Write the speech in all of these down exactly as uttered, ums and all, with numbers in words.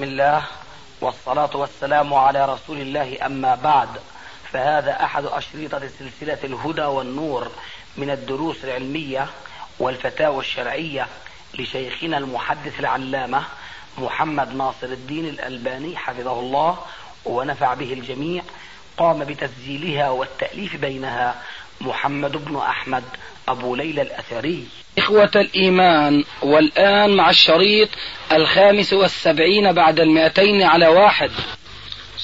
بسم الله والصلاة والسلام على رسول الله، أما بعد، فهذا أحد أشريطة سلسلة الهدى والنور من الدروس العلمية والفتاوى الشرعية لشيخنا المحدث العلامة محمد ناصر الدين الألباني حفظه الله ونفع به الجميع. قام بتسجيلها والتأليف بينها محمد بن احمد ابو ليلة الاثري. اخوة الايمان، والان مع الشريط الخامس والسبعين بعد المائتين على واحد.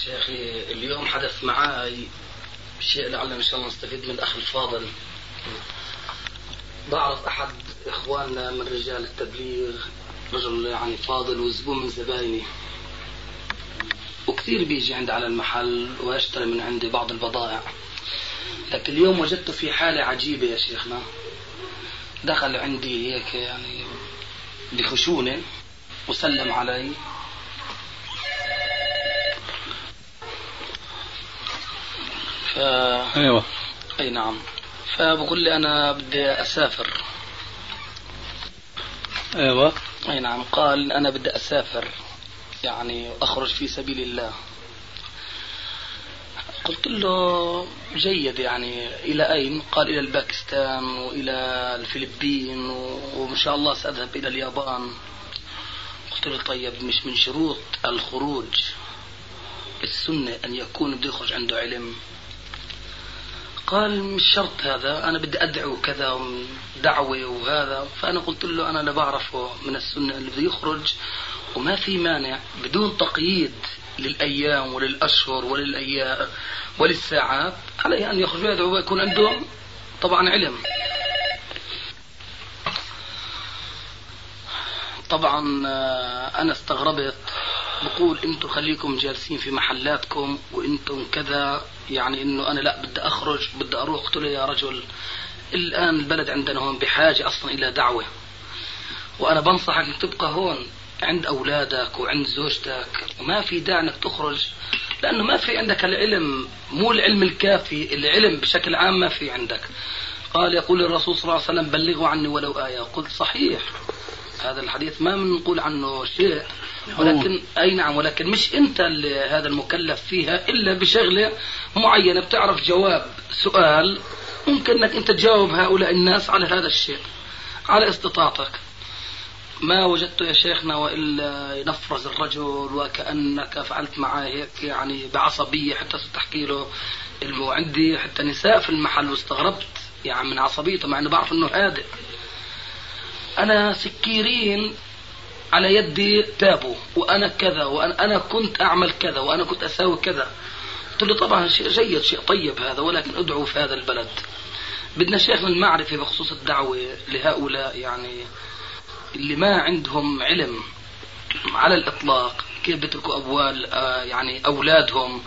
شيخي، اليوم حدث معاي شيء لعل ان شاء الله نستفيد من الاخ الفاضل. بعرف احد اخواننا من رجال التبليغ، رجل يعني فاضل وزبون من زبايني، وكثير بيجي عندي على المحل ويشتري من عندي بعض البضائع. لكن اليوم وجدته في حالة عجيبة يا شيخنا. دخل عندي هيك يعني بخشونة وسلم علي، ف... أيوة. أي نعم. فبقول لي أنا بدي أسافر. أيوة. أي نعم. قال أنا بدي أسافر يعني أخرج في سبيل الله. قلت له جيد، يعني إلى أين؟ قال إلى الباكستان وإلى الفلبين وإن شاء الله سأذهب إلى اليابان. قلت له طيب، مش من شروط الخروج السنة أن يكون بده يخرج عنده علم؟ قال مش شرط هذا، أنا بدي أدعو كذا دعوة وهذا. فأنا قلت له أنا لا بعرفه من السنة اللي بده يخرج، وما في مانع بدون تقييد للأيام وللأشهر وللأيام وللساعات، عليه أن يخرج ويدعو ويكون عنده طبعا علم. طبعا أنا استغربت، بقول أنتم خليكم جالسين في محلاتكم وأنتم كذا، يعني أنه أنا لا بدي أخرج بدي أروح. قلت له يا رجل، الآن البلد عندنا هون بحاجة أصلا إلى دعوة، وأنا بنصحك أن تبقى هون عند أولادك وعند زوجتك، وما في داعي أنك تخرج، لأنه ما في عندك العلم، مو العلم الكافي، العلم بشكل عام ما في عندك. قال يقول الرسول صلى الله عليه وسلم بلغوا عني ولو آية. قلت صحيح، هذا الحديث ما بنقول عنه شيء، ولكن أي نعم، ولكن مش أنت اللي هذا المكلف فيها إلا بشغلة معينة، بتعرف جواب سؤال ممكن أنك أنت تجاوب هؤلاء الناس على هذا الشيء على استطاعتك. ما وجدت يا شيخنا وإلا ينفرز الرجل، وكأنك فعلت معاه هيك يعني بعصبية، حتى تحكي له اللي عندي حتى نساء في المحل، واستغربت يعني من عصبيته مع أنه بعرف أنه هادئ. أنا سكيرين على يدي تابوا، وأنا كذا، وأنا أنا كنت أعمل كذا، وأنا كنت أساوي كذا. قلت له طبعا شيء جيد، شيء طيب هذا، ولكن أدعو في هذا البلد بدنا شيخنا المعرفة بخصوص الدعوة لهؤلاء يعني اللي ما عندهم علم على الإطلاق، كيف بيتركوا أبوال يعني أولادهم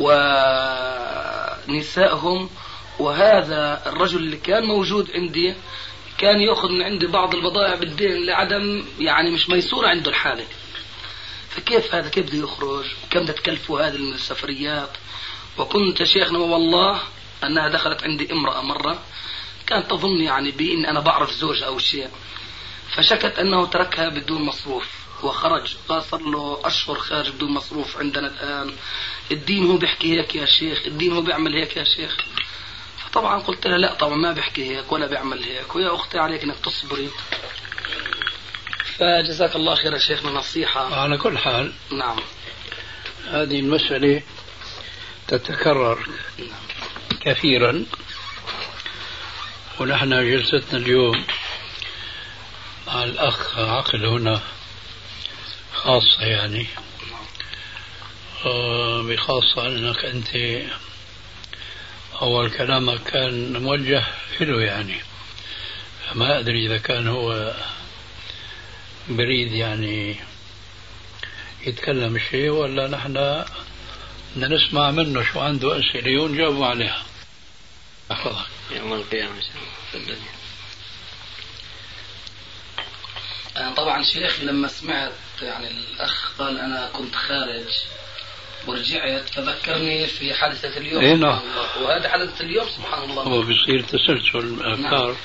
ونسائهم. وهذا الرجل اللي كان موجود عندي كان يأخذ من عندي بعض البضائع بالدين، لعدم يعني مش ميسورة عنده الحالة. فكيف هذا، كيف بده يخرج، وكم تكلفوا هذه السفريات؟ وكنت شيخنا والله أنها دخلت عندي امرأة مرة كانت تظن يعني بأن أنا بعرف زوج أو شيء، فشكت أنه تركها بدون مصروف وخرج، صار له أشهر خارج بدون مصروف. عندنا الآن الدين هو بيحكي هيك يا شيخ، الدين هو بيعمل هيك يا شيخ. فطبعا قلت لها لا طبعا ما بيحكي هيك ولا بيعمل هيك، ويا أختي عليك أنك تصبري. فجزاك الله خير يا شيخ من نصيحة. على كل حال نعم، هذه المسألة تتكرر كثيرا، ونحن جلستنا اليوم الأخ عقل هنا خاصة، يعني بخاصة أنك أنت أول كلامك كان موجه له، يعني ما أدري إذا كان هو بريد يعني يتكلم شيء ولا نحن بدنا نسمع منه شو عنده أسئلة ونجاوب عليها. أحفظك يوم القيامة إن شاء الله. أنا طبعا شيخي لما سمعت يعني الأخ قال أنا كنت خارج ورجعت، فذكرني في حادثة اليوم. إيه نعم. وهذا حادثة اليوم سبحان الله، هو بيصير تسلسل الأفكار.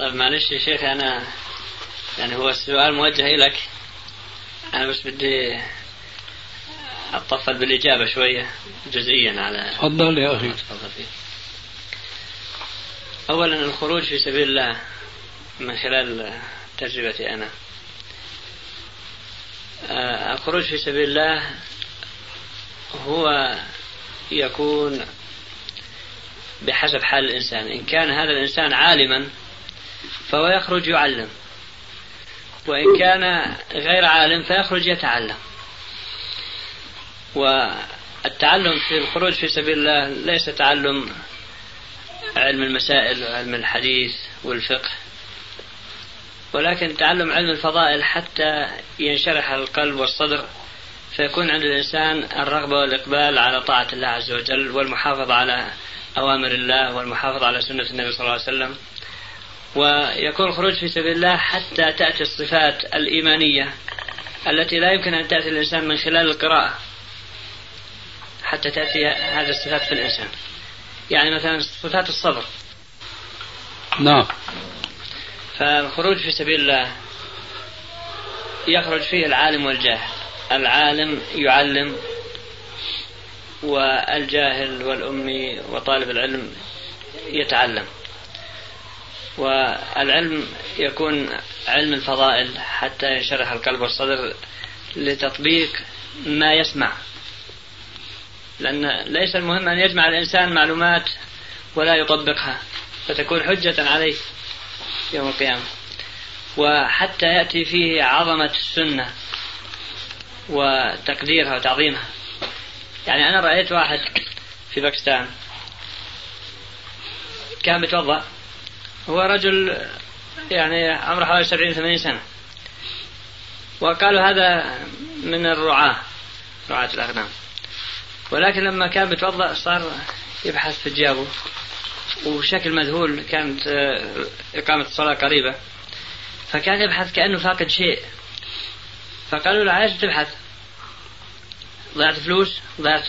نعم. معلش يا شيخ، أنا يعني هو السؤال موجه إليك، أنا بس بدي أتطفل بالإجابة شوية جزئيا على. تفضل يا أخي. أولا الخروج في سبيل الله من خلال تجربتي أنا، الخروج في سبيل الله هو يكون بحسب حال الإنسان. إن كان هذا الإنسان عالما فهو يخرج يعلم، وإن كان غير عالم فيخرج يتعلم. والتعلم في الخروج في سبيل الله ليس تعلم علم المسائل وعلم الحديث والفقه، ولكن تعلم علم الفضائل حتى ينشرح القلب والصدر، فيكون عند الإنسان الرغبة والإقبال على طاعة الله عز وجل والمحافظة على أوامر الله والمحافظة على سنة النبي صلى الله عليه وسلم. ويكون الخروج في سبيل الله حتى تأتي الصفات الإيمانية التي لا يمكن أن تأتي الإنسان من خلال القراءة، حتى تأتي هذه الصفات في الإنسان، يعني مثلا صفات الصبر. نعم. فالخروج في سبيل الله يخرج فيه العالم والجاهل، العالم يعلم والجاهل والأمي وطالب العلم يتعلم. والعلم يكون علم الفضائل حتى ينشرح القلب والصدر لتطبيق ما يسمع، لأن ليس المهم أن يجمع الإنسان معلومات ولا يطبقها فتكون حجة عليه يوم القيامة. وحتى يأتي فيه عظمة السنة وتقديرها وتعظيمها. يعني أنا رأيت واحد في باكستان كان بيتوضأ، هو رجل يعني عمره حوالي سبعين ثمانين سنة، وقالوا هذا من الرعاة رعاة الأغنام، ولكن لما كان بيتوضأ صار يبحث في جيابه وشكل مذهول، كانت إقامة الصلاة قريبة فكان يبحث كأنه فاقد شيء، فقالوا له عايز تبحث؟ ضيعت فلوس؟ ضيعت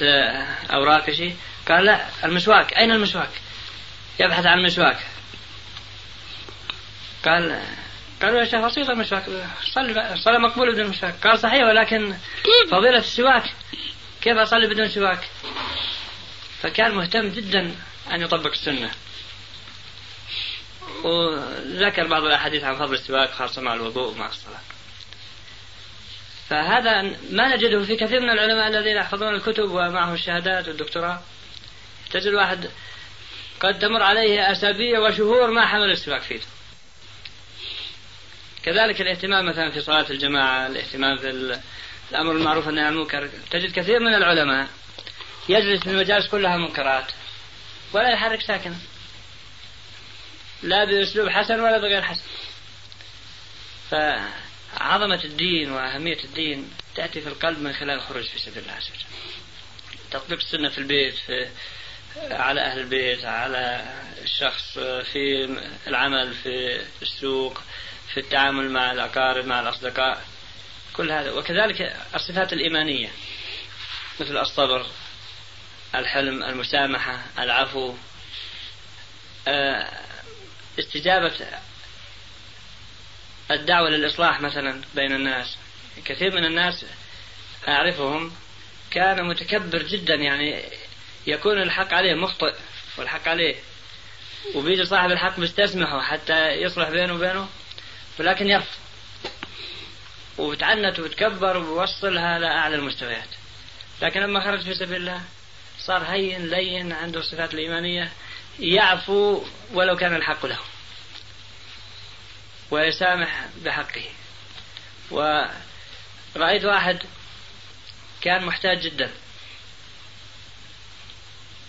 أوراق شيء؟ قال لا، المسواك. أين المسواك؟ يبحث عن المسواك. قال قالوا يا شيخ بسيطة المسواك، الصلاة مقبولة بدون مسواك. قال صحيح، ولكن فضيلة السواك، كيف أصلي بدون سواك؟ فكان مهتم جدا أن يطبق السنة، وذكر بعض الأحاديث عن فضل السواك خاصة مع الوضوء ومع الصلاة. فهذا ما نجده في كثير من العلماء الذين يحفظون الكتب ومعه الشهادات والدكتوراه، تجد واحد قد تمر عليه أسابيع وشهور ما حمل السواك فيه. كذلك الاهتمام مثلا في صلاة الجماعة، الاهتمام في الأمر المعروف والنهي عن المنكر، تجد كثير من العلماء يجلس في المجالس كلها منكرات ولا يحرك ساكنا، لا بأسلوب حسن ولا بغير حسن. فعظمة الدين وأهمية الدين تأتي في القلب من خلال الخروج في سبيل الله عز وجل، تطبيق السنة في البيت، في على أهل البيت، على الشخص، في العمل، في السوق، في التعامل مع الأقارب، مع الأصدقاء، كل هذا. وكذلك الصفات الإيمانية مثل الصبر، الحلم، المسامحة، العفو، استجابة الدعوة للإصلاح مثلا بين الناس. كثير من الناس أعرفهم كان متكبر جدا، يعني يكون الحق عليه مخطئ والحق عليه، وبيجي صاحب الحق بيستسمحه حتى يصلح بينه وبينه، ولكن يرفض وتعنت وتكبر ووصلها لأعلى المستويات. لكن لما خرج في سبيل الله صار هين لين، عنده الصفات الإيمانية، يعفو ولو كان الحق له، ويسامح بحقه. ورأيت واحد كان محتاج جدا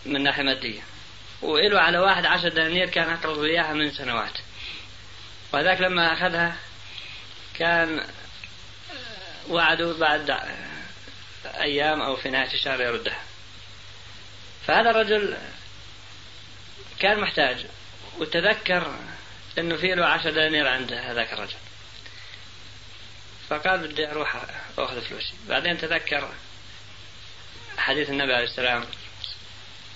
من ناحية مادية، وإله على واحد عشر دنانير كان أقرض إياها من سنوات، وذاك لما أخذها كان وعدوا بعد أيام أو في نهاية الشهر يردها. فهذا الرجل كان محتاج وتذكر أنه فيه له عشر دنانير عند هذاك الرجل، فقال بدي أروح أخذ فلوسي. بعدين تذكر حديث النبي عليه السلام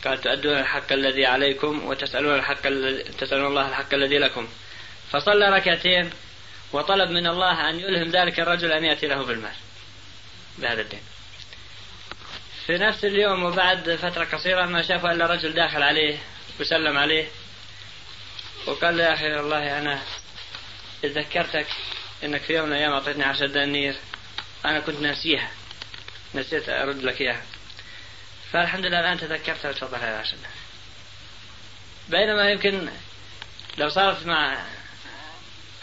قال تؤدون الحق الذي عليكم وتسألون الحق الذي تسألون الله الحق الذي لكم. فصلى ركعتين وطلب من الله أن يلهم ذلك الرجل أن يأتي له بالمال. بهذا الدين. في نفس اليوم وبعد فترة قصيرة ما شافوا إلا رجل داخل عليه وسلم عليه وقال له يا أخي والله أنا اتذكرتك إنك في يوم من الأيام أعطيتني عشرة دنانير أنا كنت ناسيها نسيت أرد لك إياها فالحمد لله الآن تذكرتها وتفضل هذه العشرة دنانير. بينما يمكن لو صارت مع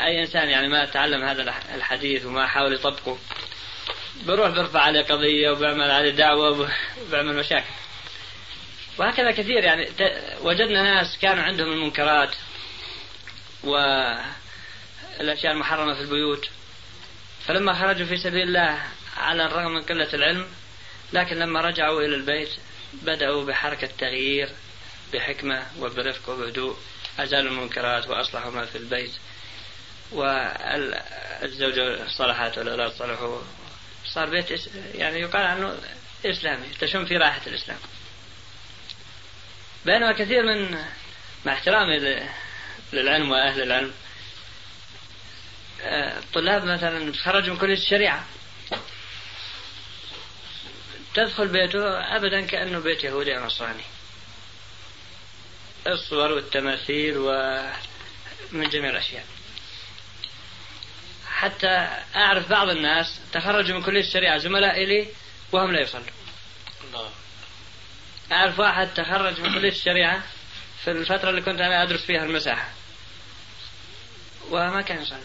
أي إنسان يعني ما تعلم هذا الحديث وما حاول يطبقه بروح برفع عليه قضية وبعمل عليه دعوة وبعمل مشاكل. وهكذا كثير يعني وجدنا ناس كانوا عندهم المنكرات والأشياء المحرمة في البيوت فلما خرجوا في سبيل الله على الرغم من قلة العلم لكن لما رجعوا إلى البيت بدأوا بحركة تغيير بحكمة وبرفق وبهدوء أزالوا المنكرات وأصلحوا ما في البيت والزوجة صلحت والأولاد صلحوا صار بيت يعني يقال عنه إسلامي تشم في راحة الإسلام. بينما كثير من مع احترامي للعلم وأهل العلم الطلاب مثلا خرجوا من كلية الشريعة تدخل بيته أبدا كأنه بيت يهودي أو نصراني الصور والتماثيل ومن جميع الأشياء. حتى أعرف بعض الناس تخرجوا من كلية الشريعة زملاء إلي وهم لا يصلوا. أعرف واحد تخرج من كلية الشريعة في الفترة اللي كنت أنا أدرس فيها المساحة وما كان يصلي.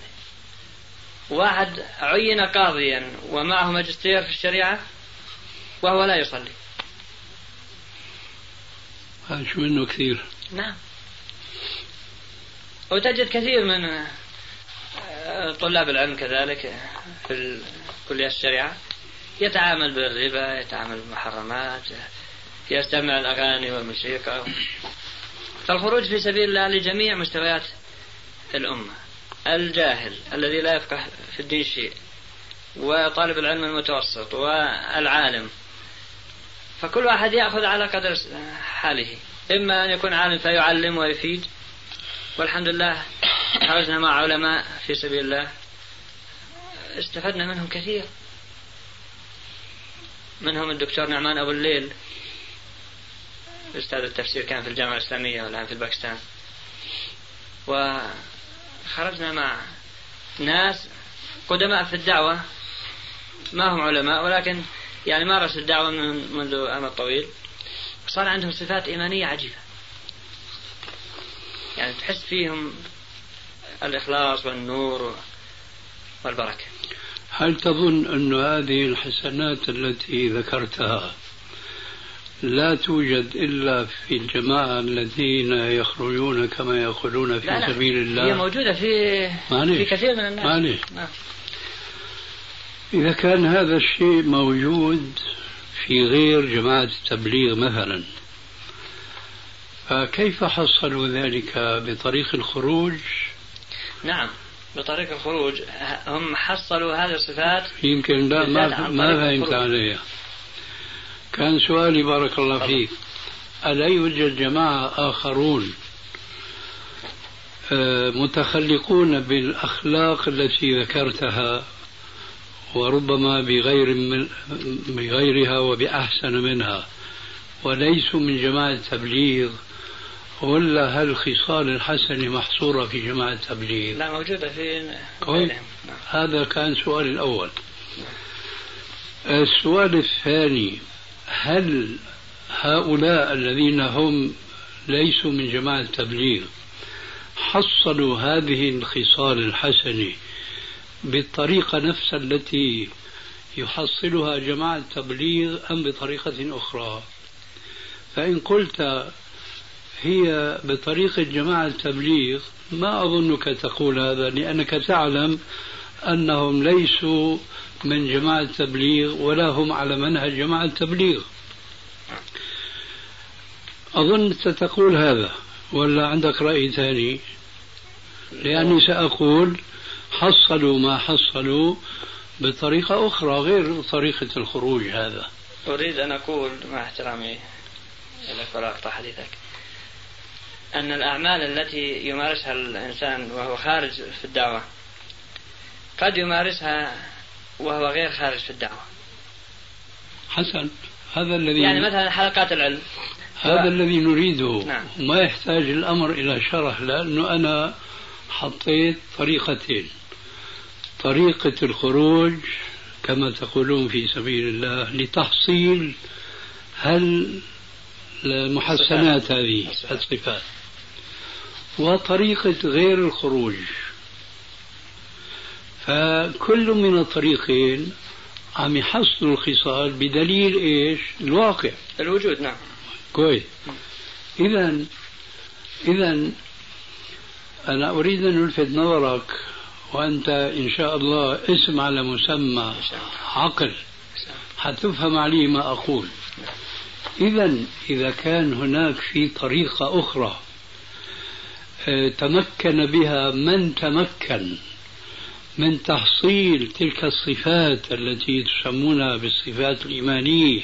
واحد عين قاضيا ومعه ماجستير في الشريعة وهو لا يصلي. شو منه كثير. نعم. وتجد كثير من طلاب العلم كذلك في كلية الشريعة يتعامل بالربا يتعامل بالمحرمات يستمع الأغاني والموسيقى. فالخروج في سبيل الله لجميع مستويات الأمة الجاهل الذي لا يفقه في الدين شيء وطالب العلم المتوسط والعالم فكل واحد يأخذ على قدر حاله إما أن يكون عالم فيعلم ويفيد والحمد لله خرجنا مع علماء في سبيل الله استفدنا منهم كثير منهم الدكتور نعمان أبو الليل أستاذ التفسير كان في الجامعة الإسلامية والآن في الباكستان وخرجنا مع ناس قدماء في الدعوة ما هم علماء ولكن يعني مارسوا الدعوة من منذ أمد طويل صار عندهم صفات إيمانية عجيبة يعني تحس فيهم الإخلاص والنور والبركة. هل تظن أن هذه الحسنات التي ذكرتها لا توجد إلا في الجماعة الذين يخرجون كما يقولون في لا سبيل الله؟ هي موجودة في, في كثير من الناس. إذا كان هذا الشيء موجود في غير جماعة التبليغ مثلا فكيف حصلوا ذلك بطريق الخروج؟ نعم بطريق الخروج هم حصلوا هذه الصفات يمكن لا ما, ما فهمت عليها. كان سؤالي بارك الله طبعا. فيك ألا يوجد جماعة آخرون متخلقون بالأخلاق التي ذكرتها وربما بغير من بغيرها وبأحسن منها وليسوا من جماعة التبليغ ولا هالخصال الحسنة محصورة في جماعة التبليغ؟ لا موجودة في غيرهم. هذا كان سؤال الأول. السؤال الثاني هل هؤلاء الذين هم ليسوا من جماعة التبليغ حصلوا هذه الخصال الحسنة بالطريقة نفسها التي يحصلها جماعة التبليغ أم بطريقة أخرى؟ فإن قلت هي بطريقة جماعة التبليغ ما أظنك تقول هذا لأنك تعلم أنهم ليسوا من جماعة التبليغ ولا هم على منهج جماعة التبليغ. أظن تقول هذا ولا عندك رأي ثاني؟ لأني سأقول حصلوا ما حصلوا بطريقة أخرى غير طريقة الخروج. هذا أريد أن أقول مع احترامي لك ولا أقطع حديثك أن الأعمال التي يمارسها الإنسان وهو خارج في الدعوة قد يمارسها وهو غير خارج في الدعوة حسن، هذا الذي يعني مثلا حلقات العلم هذا ف... الذي نريده. نعم. وما يحتاج الأمر إلى شرح، لأنه أنا حطيت طريقتين، طريقة الخروج كما تقولون في سبيل الله لتحصيل هل المحسنات هذه الصفات، وطريقة غير الخروج. فكل من الطريقين عم يحصلوا الخصال بدليل إيش؟ الواقع، الوجود. نعم كويس. إذا إذا أنا أريد أن ألفت نظرك، وأنت إن شاء الله اسم على مسمى عقل حتفهم عليه ما أقول. إذا إذا كان هناك في طريقة أخرى تمكن بها من تمكن من تحصيل تلك الصفات التي تسمونها بالصفات الإيمانية،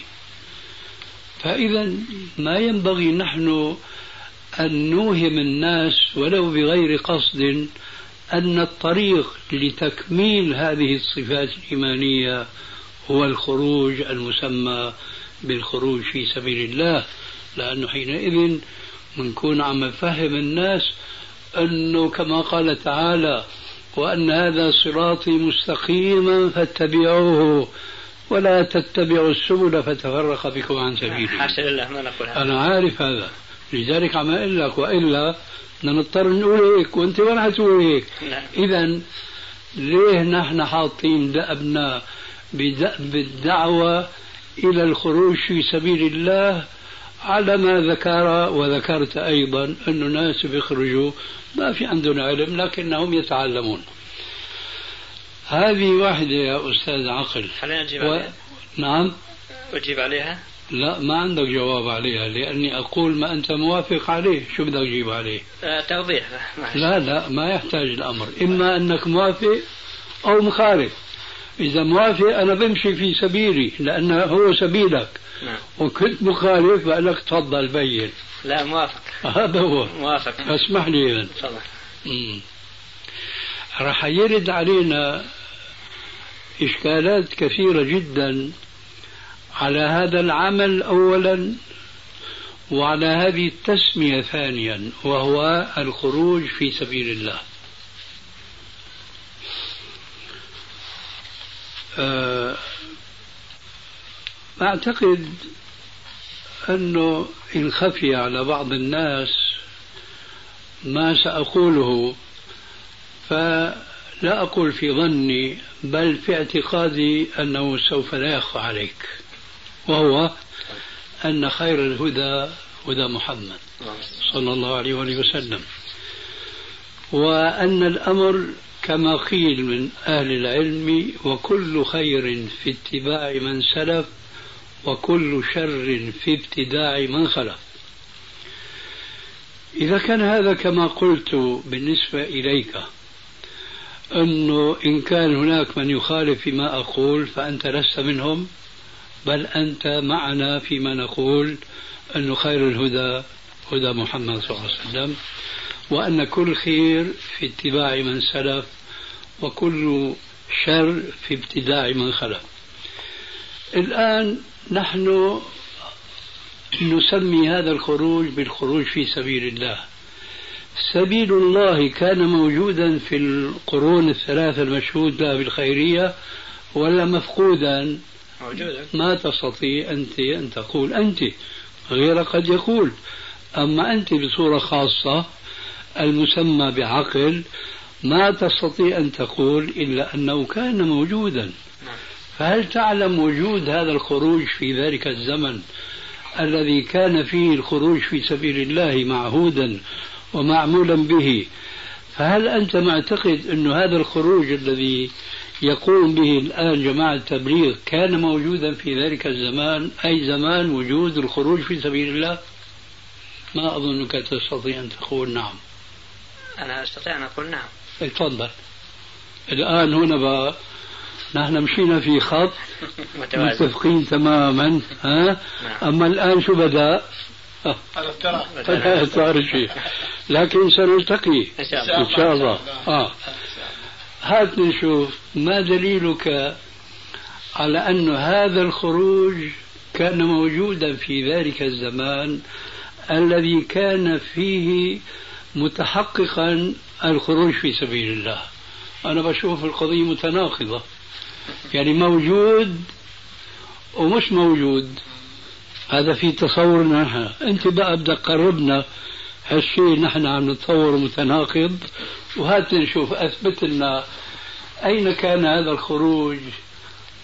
فإذا ما ينبغي نحن أن نوهم الناس ولو بغير قصد أن الطريق لتكميل هذه الصفات الإيمانية هو الخروج المسمى بالخروج في سبيل الله، لأنه حينئذ منكون عم نفهم الناس أنه كما قال تعالى وأن هذا صراطي مستقيما فاتبعوه ولا تتبعوا السبل فتفرق بكم عن سبيله. حاشا لله ما نقول هذا. أنا عارف هذا، لذلك عم أقول لك، وإلا نضطر نقول هيك وأنت ولا هتقول هيك. إذا ليه نحن حاطين دأبنا بدأب الدعوة إلى الخروج في سبيل الله على ما ذكر وذكرت أيضا أن الناس بيخرجوا ما في عندهم علم لكنهم يتعلمون. هذه واحدة يا أستاذ عقل. خلينا نجيب و... عليها. نعم أجيب عليها. لا ما عندك جواب عليها لأني أقول ما أنت موافق عليه. شو بدك تجيب عليه؟ أه توضيح. لا لا ما يحتاج الأمر، إما أنك موافق أو مخالف. إذا موافق أنا بمشي في سبيلي لأنه هو سبيلك. نعم. وكنت مخالف بقول لك تفضل بين. لا موافق. هذا هو. موافق. اسمح لي إذن. تفضل. راح يرد علينا إشكالات كثيرة جدا على هذا العمل أولا، وعلى هذه التسمية ثانيا، وهو الخروج في سبيل الله. أه أعتقد أنه إن خفي على بعض الناس ما سأقوله فلا أقول في ظني بل في اعتقادي أنه سوف لا يخفى عليك، وهو أن خير الهدى هدى محمد صلى الله عليه وسلم، وأن الأمر كما قيل من أهل العلم وكل خير في اتباع من سلف وكل شر في ابتداع من خلف. إذا كان هذا كما قلت بالنسبة إليك، أنه إن كان هناك من يخالف فيما أقول فأنت لست منهم، بل أنت معنا فيما نقول أنه خير الهدى هدى محمد صلى الله عليه وسلم، وأن كل خير في اتباع من سلف وكل شر في ابتداع من خلف. الآن نحن نسمي هذا الخروج بالخروج في سبيل الله. سبيل الله كان موجودا في القرون الثلاثة المشهود لها بالخيرية ولا مفقودا؟ موجودا. ما تستطيع أنت أن تقول أنت، غير قد يقول. أما أنت بصورة خاصة المسمى بعقل ما تستطيع أن تقول إلا أنه كان موجودا. فهل تعلم وجود هذا الخروج في ذلك الزمن الذي كان فيه الخروج في سبيل الله معهودا ومعمولا به؟ فهل أنت معتقد أن هذا الخروج الذي يقوم به الآن جماعة التبليغ كان موجودا في ذلك الزمان، أي زمان وجود الخروج في سبيل الله؟ ما أظنك تستطيع أن تقول نعم. أنا أستطيع أن أقول نعم. تفضل. الآن هنا بقى نحن مشينا في خط متفقين تماما، ها؟ أما الآن شو بدأ؟ صار شيء، لكن سنلتقي إن شاء الله. آه هات نشوف ما دليلك على أن هذا الخروج كان موجودا في ذلك الزمان الذي كان فيه متحققا الخروج في سبيل الله. أنا بشوف القضية متناقضة، يعني موجود ومش موجود، هذا في تصورنا نحن. أنت بقى بدك قربنا هالشيء نحن عم نتصور متناقض، وهات نشوف أثبت لنا أين كان هذا الخروج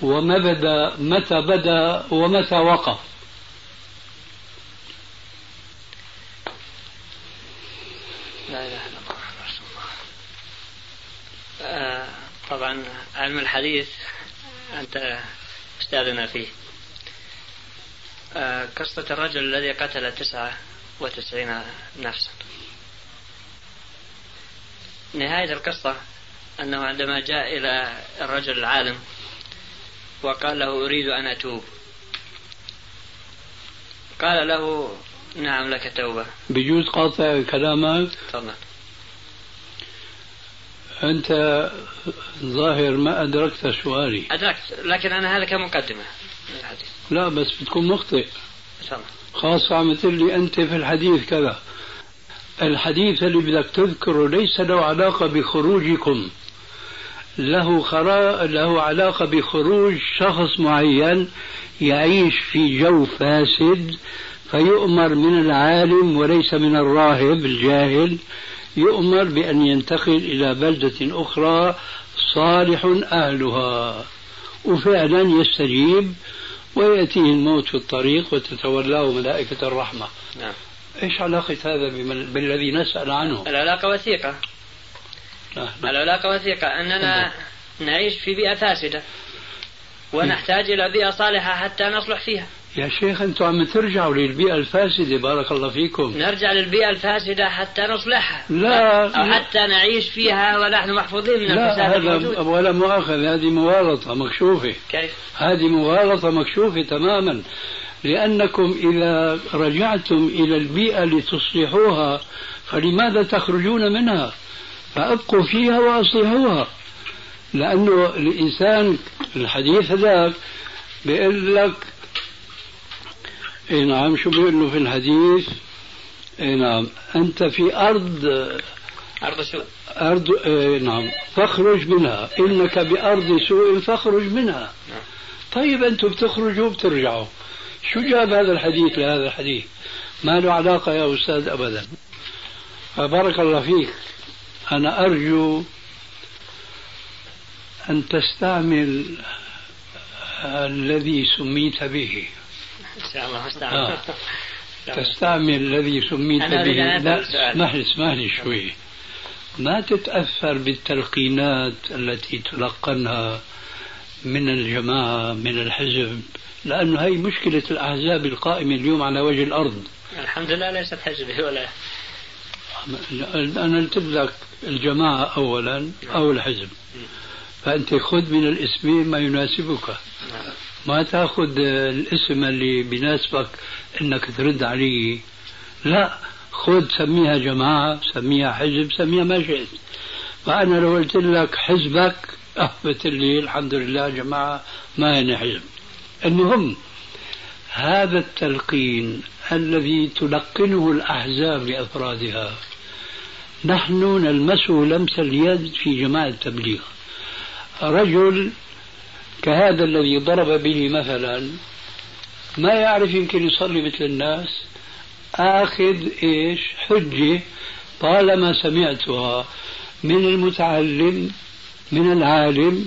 وما بدأ، متى بدأ ومتى وقف. لا إله إلا الله رسول الله. آه طبعا علم الحديث أنت أستاذنا فيه. آه قصة الرجل الذي قتل تسعة وتسعين نفسا، نهاية القصة أنه عندما جاء إلى الرجل العالم وقال له أريد أن أتوب، قال له نعم لك توبة. بجوز قاطع كلامك؟ طبعا. أنت ظاهر ما أدركت سؤالي. أدركت، لكن أنا هذا كمقدمة الحديث. لا بس بتكون مخطئ. طبعا. خاصة عم تقول لي أنت في الحديث كذا، الحديث اللي بدك تذكره ليس له علاقة بخروجكم، له خرا... له علاقة بخروج شخص معين يعيش في جو فاسد فيؤمر من العالم وليس من الراهب الجاهل، يؤمر بأن ينتقل إلى بلدة أخرى صالح أهلها، وفعلا يستجيب ويأتيه الموت في الطريق وتتولاه ملائكة الرحمة. نعم. إيش علاقة هذا بالذي نسأل عنه؟ العلاقة وثيقة. نعم. العلاقة وثيقة أننا نعم. نعيش في بيئة فاسدة ونحتاج إلى بيئة صالحة حتى نصلح فيها. يا شيخ أنتم عم ترجعوا للبيئة الفاسدة، بارك الله فيكم. نرجع للبيئة الفاسدة حتى نصلحها، لا أو لا. حتى نعيش فيها ونحن محفوظين من الفساد الموجود. ولا مؤاخذة، هذه مغالطة مكشوفة. كيف؟ هذه مغالطة مكشوفة تماما، لأنكم إذا رجعتم إلى البيئة لتصلحوها فلماذا تخرجون منها؟ فأبقوا فيها وأصلحوها، لأنه الإنسان الحديث ذاك بيقول لك إيه نعم، شو بيقول له في الحديث؟ إيه نعم، أنت في أرض أرض سوء أرض إيه نعم فاخرج منها، إنك بأرض سوء فاخرج منها. طيب أنتم بتخرجوا وبترجعوا، شو جاب هذا الحديث لهذا الحديث؟ ما له علاقة يا أستاذ أبدا. فبارك الله فيك، أنا أرجو أن تستعمل الذي سميت به. إن شاء الله أستعمل. آه. تستعمل الذي سميت به. لا اسمح لي اسمح لي شوي، ما تتأثر بالتلقينات التي تلقنها من الجماعة من الحزب، لأنه هي مشكلة الأحزاب القائمة اليوم على وجه الأرض. الحمد لله ليست حزبي ولا أنا أنتبه، الجماعة أولا أو الحزب، فأنت خذ من الاسمين ما يناسبك، ما تأخذ الاسم اللي بيناسبك إنك ترد عليه. لا، خذ سميها جماعة، سميها حزب، سميها ما شئت. فأنا لو قلت لك حزبك أثبت لي الحمد لله جماعة ما يعني حزب. المهم هذا التلقين الذي تلقنه الأحزاب لأفرادها نحن نلمسه لمس اليد في جماعة التبليغ. رجل كهذا الذي ضرب به مثلا ما يعرف يمكن يصلي مثل الناس، آخذ إيش حجة طالما سمعتها من المتعلم من العالم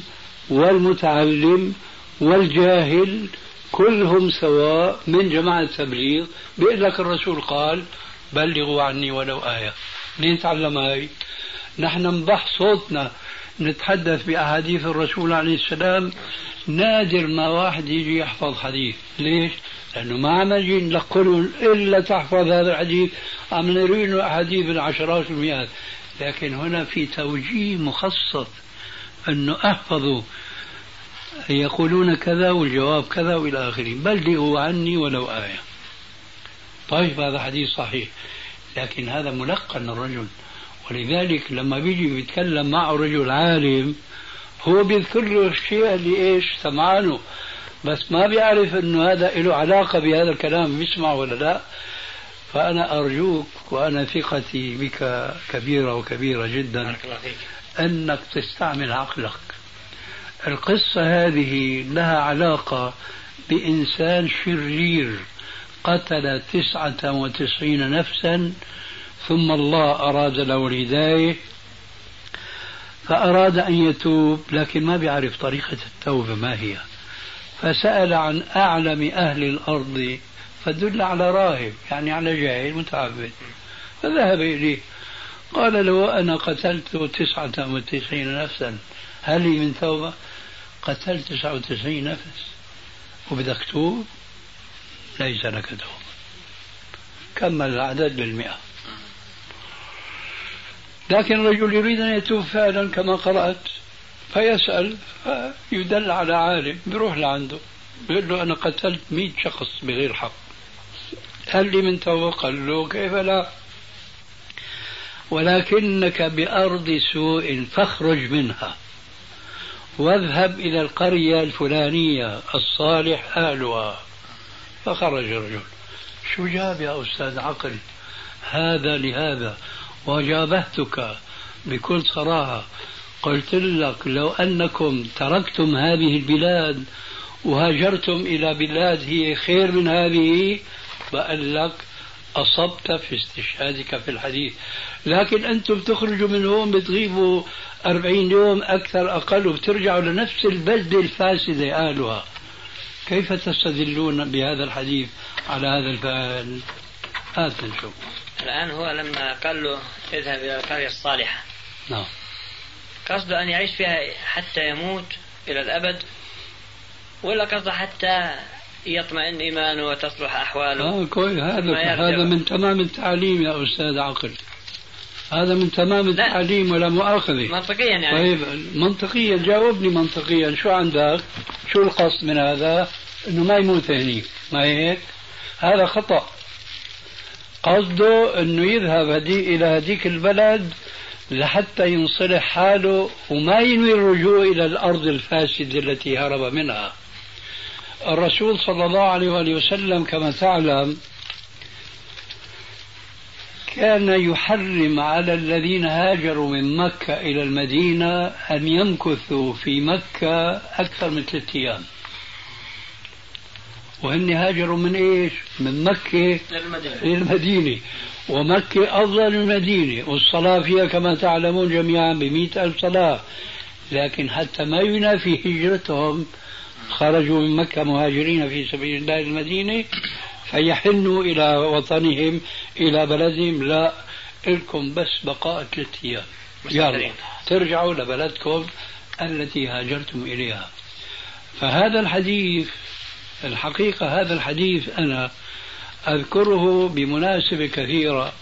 والمتعلم والجاهل كلهم سواء من جماعة التبليغ، بيقول لك الرسول قال بلغوا عني ولو آية. منين تعلم هاي؟ نحن نبح صوتنا نتحدث بأحاديث الرسول عليه السلام، نادر ما واحد يجي يحفظ حديث. ليش؟ لأنه ما عم نجي نلقنهم إلا تحفظ هذا الحديث، عم نرينه أحاديث بالعشرات والمئات، لكن هنا في توجيه مخصص أنه أحفظوا يقولون كذا والجواب كذا وإلى آخره. بلغوا عني ولو آية. طيب هذا حديث صحيح، لكن هذا ملقن الرجل، ولذلك لما بيجي بيتكلم معه رجل عالم هو بيذكر له الشيء اللي ايش سمعانه، بس ما بيعرف انه هذا له علاقه بهذا الكلام بيسمع ولا لا. فانا ارجوك وانا ثقتي بك كبيره وكبيره جدا انك تستعمل عقلك. القصه هذه لها علاقه بانسان شرير قتل تسعه وتسعين نفسا، ثم الله اراد له الهدايه فأراد أن يتوب لكن ما بيعرف طريقة التوبة ما هي، فسأل عن أعلم أهل الأرض فدل على راهب يعني على جاهل متعبد، فذهب إليه قال له أنا قتلت تسعة وتسعين نفسا هل لي من توبة؟ قتلت تسعة وتسعين نفس وبدك توب؟ ليس لك توبة. كمل العدد بالمئة. لكن الرجل يريد أن يتوب فعلا كما قرأت، فيسأل فيدل على عالم بيروح لعنده بيقول له أنا قتلت مئة شخص بغير حق هل لي من توبة؟ قال له كيف لا، ولكنك بأرض سوء فاخرج منها واذهب إلى القرية الفلانية الصالح أهلها. فخرج الرجل. شو جاب يا أستاذ عقل هذا لهذا؟ وجابهتك بكل صراحة، قلت لك لو أنكم تركتم هذه البلاد وهاجرتم إلى بلاد هي خير من هذه بقول لك أصبت في استشهادك في الحديث، لكن أنتم تخرجوا من هون بتغيبوا أربعين يوم أكثر أقل وبترجعوا لنفس البلدة الفاسدة أهلها. كيف تستدلون بهذا الحديث على هذا الفعل؟ هات نشوف. الآن هو لما قال له اذهب إلى القرية الصالحة نعم قصده أن يعيش فيها حتى يموت إلى الأبد، ولا قصده حتى يطمئن إيمانه وتصلح أحواله؟ آه كويس. هذا هذا من تمام التعليم يا أستاذ عقل، هذا من تمام التعليم ولا مؤاخذة منطقيا يعني. طيب منطقيا جاوبني منطقيا شو عندك؟ شو القصد من هذا؟ إنه ما يموت هنيك ما هيك؟ هذا خطأ. قصده انه يذهب هدي الى هذيك البلد لحتى ينصلح حاله وما ينوي الرجوع الى الارض الفاسده التي هرب منها. الرسول صلى الله عليه وآله وسلم كما تعلم كان يحرم على الذين هاجروا من مكه الى المدينه ان يمكثوا في مكه اكثر من ثلاثة ايام، وهن هاجروا من ايش؟ من مكة للمدينة, للمدينة. ومكة افضل المدينة والصلاة فيها كما تعلمون جميعا بمئة الف صلاة، لكن حتى ما ينافي هجرتهم خرجوا من مكة مهاجرين في سبيل الله المدينة فيحنوا الى وطنهم الى بلدهم. لا لكم بس بقاء ثلاثة ايام يلا ترجعوا لبلدكم التي هاجرتم اليها. فهذا الحديث الحقيقة هذا الحديث أنا أذكره بمناسبة كثيرة،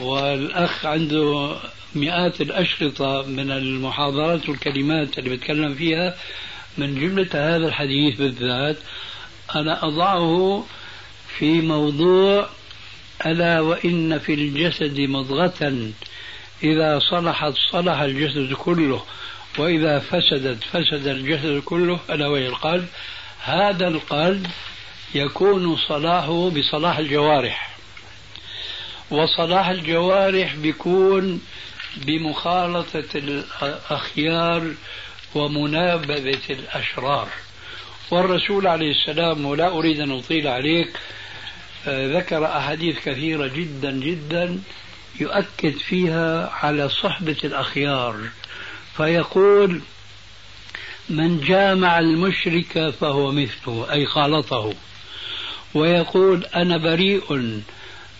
والأخ عنده مئات الأشرطة من المحاضرات والكلمات اللي بتكلم فيها من جملة هذا الحديث بالذات أنا أضعه في موضوع ألا وإن في الجسد مضغة إذا صلحت صلح الجسد كله وإذا فسدت فسد الجسد كله ألا وهي القلب. هذا القلب يكون صلاحه بصلاح الجوارح، وصلاح الجوارح بيكون بمخالطة الأخيار ومنابذة الأشرار. والرسول عليه السلام ولا أريد أن أطيل عليك ذكر أحاديث كثيرة جدا جدا يؤكد فيها على صحبة الأخيار، فيقول من جامع المشرك فهو مثله أي خالطه، ويقول أنا بريء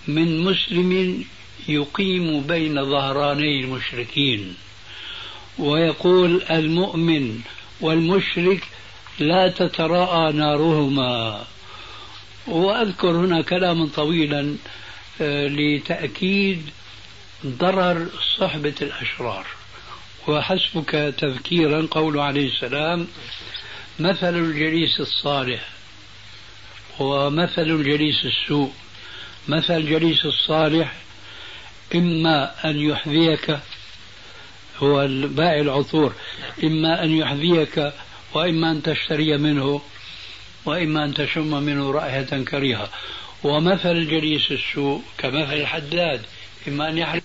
من مسلم يقيم بين ظهراني المشركين، ويقول المؤمن والمشرك لا تتراءى نارهما. وأذكر هنا كلاما طويلا لتأكيد ضرر صحبة الأشرار. وحسبك تذكيرا قوله عليه السلام مثل الجليس الصالح ومثل الجليس السوء، مثل الجليس الصالح إما أن يحذيك هو بائع العطور، إما أن يحذيك وإما أن تشتري منه وإما أن تشم منه رائحة كريهة. ومثل جليس السوء كمثل الحداد، إما أن يحرق.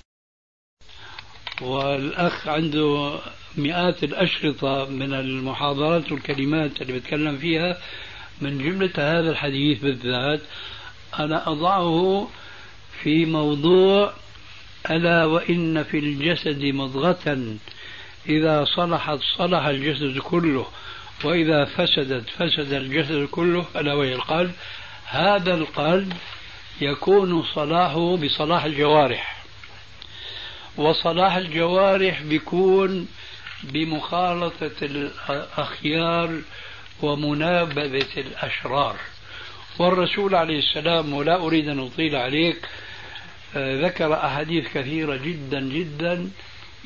والأخ عنده مئات الأشرطة من المحاضرات والكلمات اللي بتكلم فيها، من جملة هذا الحديث بالذات أنا أضعه في موضوع ألا وإن في الجسد مضغة إذا صلحت صلح الجسد كله وإذا فسدت فسد الجسد كله، ألا وهي القلب. هذا القلب يكون صلاحه بصلاح الجوارح، وصلاح الجوارح بيكون بمخالطة الأخيار ومنابذة الأشرار. والرسول عليه السلام، ولا أريد أن أطيل عليك، ذكر أحاديث كثيرة جدا جدا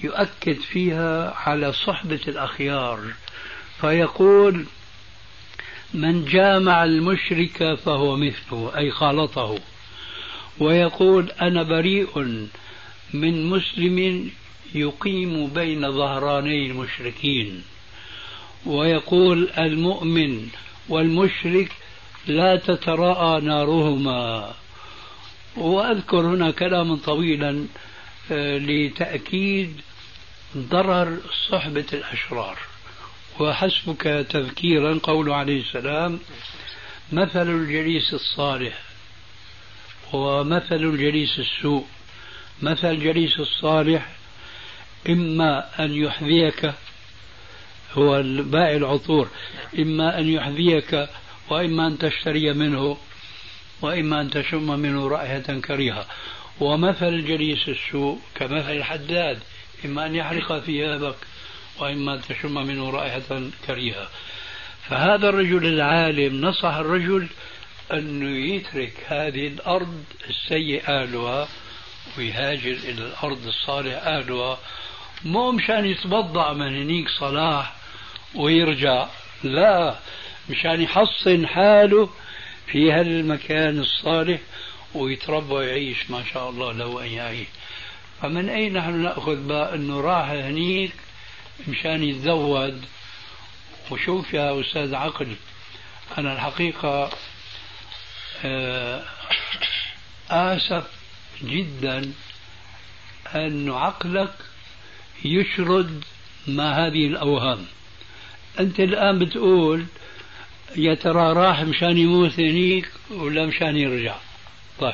يؤكد فيها على صحبة الأخيار، فيقول من جامع المشرك فهو مثله، أي خالطه. ويقول أنا بريء من مسلم يقيم بين ظهراني المشركين. ويقول المؤمن والمشرك لا تتراءى نارهما. وأذكر هنا كلاما طويلا لتأكيد ضرر صحبة الأشرار. وحسبك تذكيرا قوله عليه السلام مثل الجليس الصالح ومثل الجليس السوء. مثل الجليس الصالح إما أن يحذيك، هو بائع العطور، إما أن يحذيك وإما أن تشتري منه وإما أن تشم منه رائحة كريهة. ومثل جليس السوء كمثل الحداد، إما أن يحرق ثيابك وإما أن تشم منه رائحة كريهة. فهذا الرجل العالم نصح الرجل أنه يترك هذه الأرض السيئة أهلها ويهاجر إلى الأرض الصالحة أهلها، مو مشان يتبضع من هنيك صلاح ويرجع، لا، مشان يحصن حاله في هالمكان الصالح ويتربى ويعيش ما شاء الله لو أن يعيش. فمن أين نحن نأخذ بقى أنه راح هنيك مشان يتزود؟ وشوف يا أستاذ عقل، أنا الحقيقة آسف جدا أن عقلك يشرد مع هذه الأوهام. أنت الآن بتقول يا ترى راح مشان يموت هنيك ولا مشان يرجع. طيب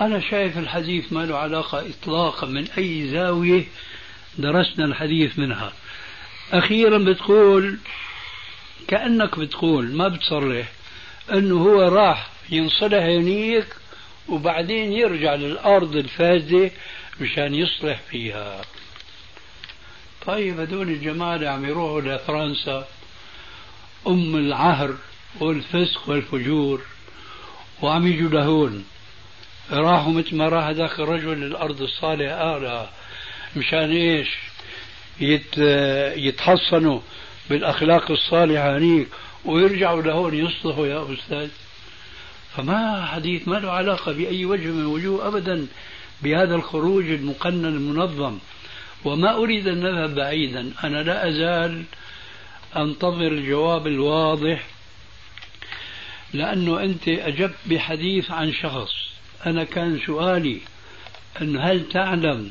أنا شايف الحديث ما له علاقة إطلاقا من أي زاوية درسنا الحديث منها. أخيرا بتقول، كأنك بتقول ما بتصرح، أنه هو راح ينصلح هنيك وبعدين يرجع للأرض الفاسدة مشان يصلح فيها. طيب هدول الجماعة اللي عم يروحوا لفرنسا أم العهر والفسق والفجور وعم يجوا لهون، راحوا مثل ما راح هذاك الرجل للأرض الصالحة آلها مشان إيش؟ يت يتحصنوا بالأخلاق الصالحة هنيك ويرجعوا لهون يصلحوا يا أستاذ. فما حديث ما له علاقة بأي وجه من الوجوه أبدا بهذا الخروج المقنن المنظم. وما أريد أن نذهب بعيدا، أنا لا أزال أنتظر الجواب الواضح، لأنه أنت أجبت بحديث عن شخص. أنا كان سؤالي أن هل تعلم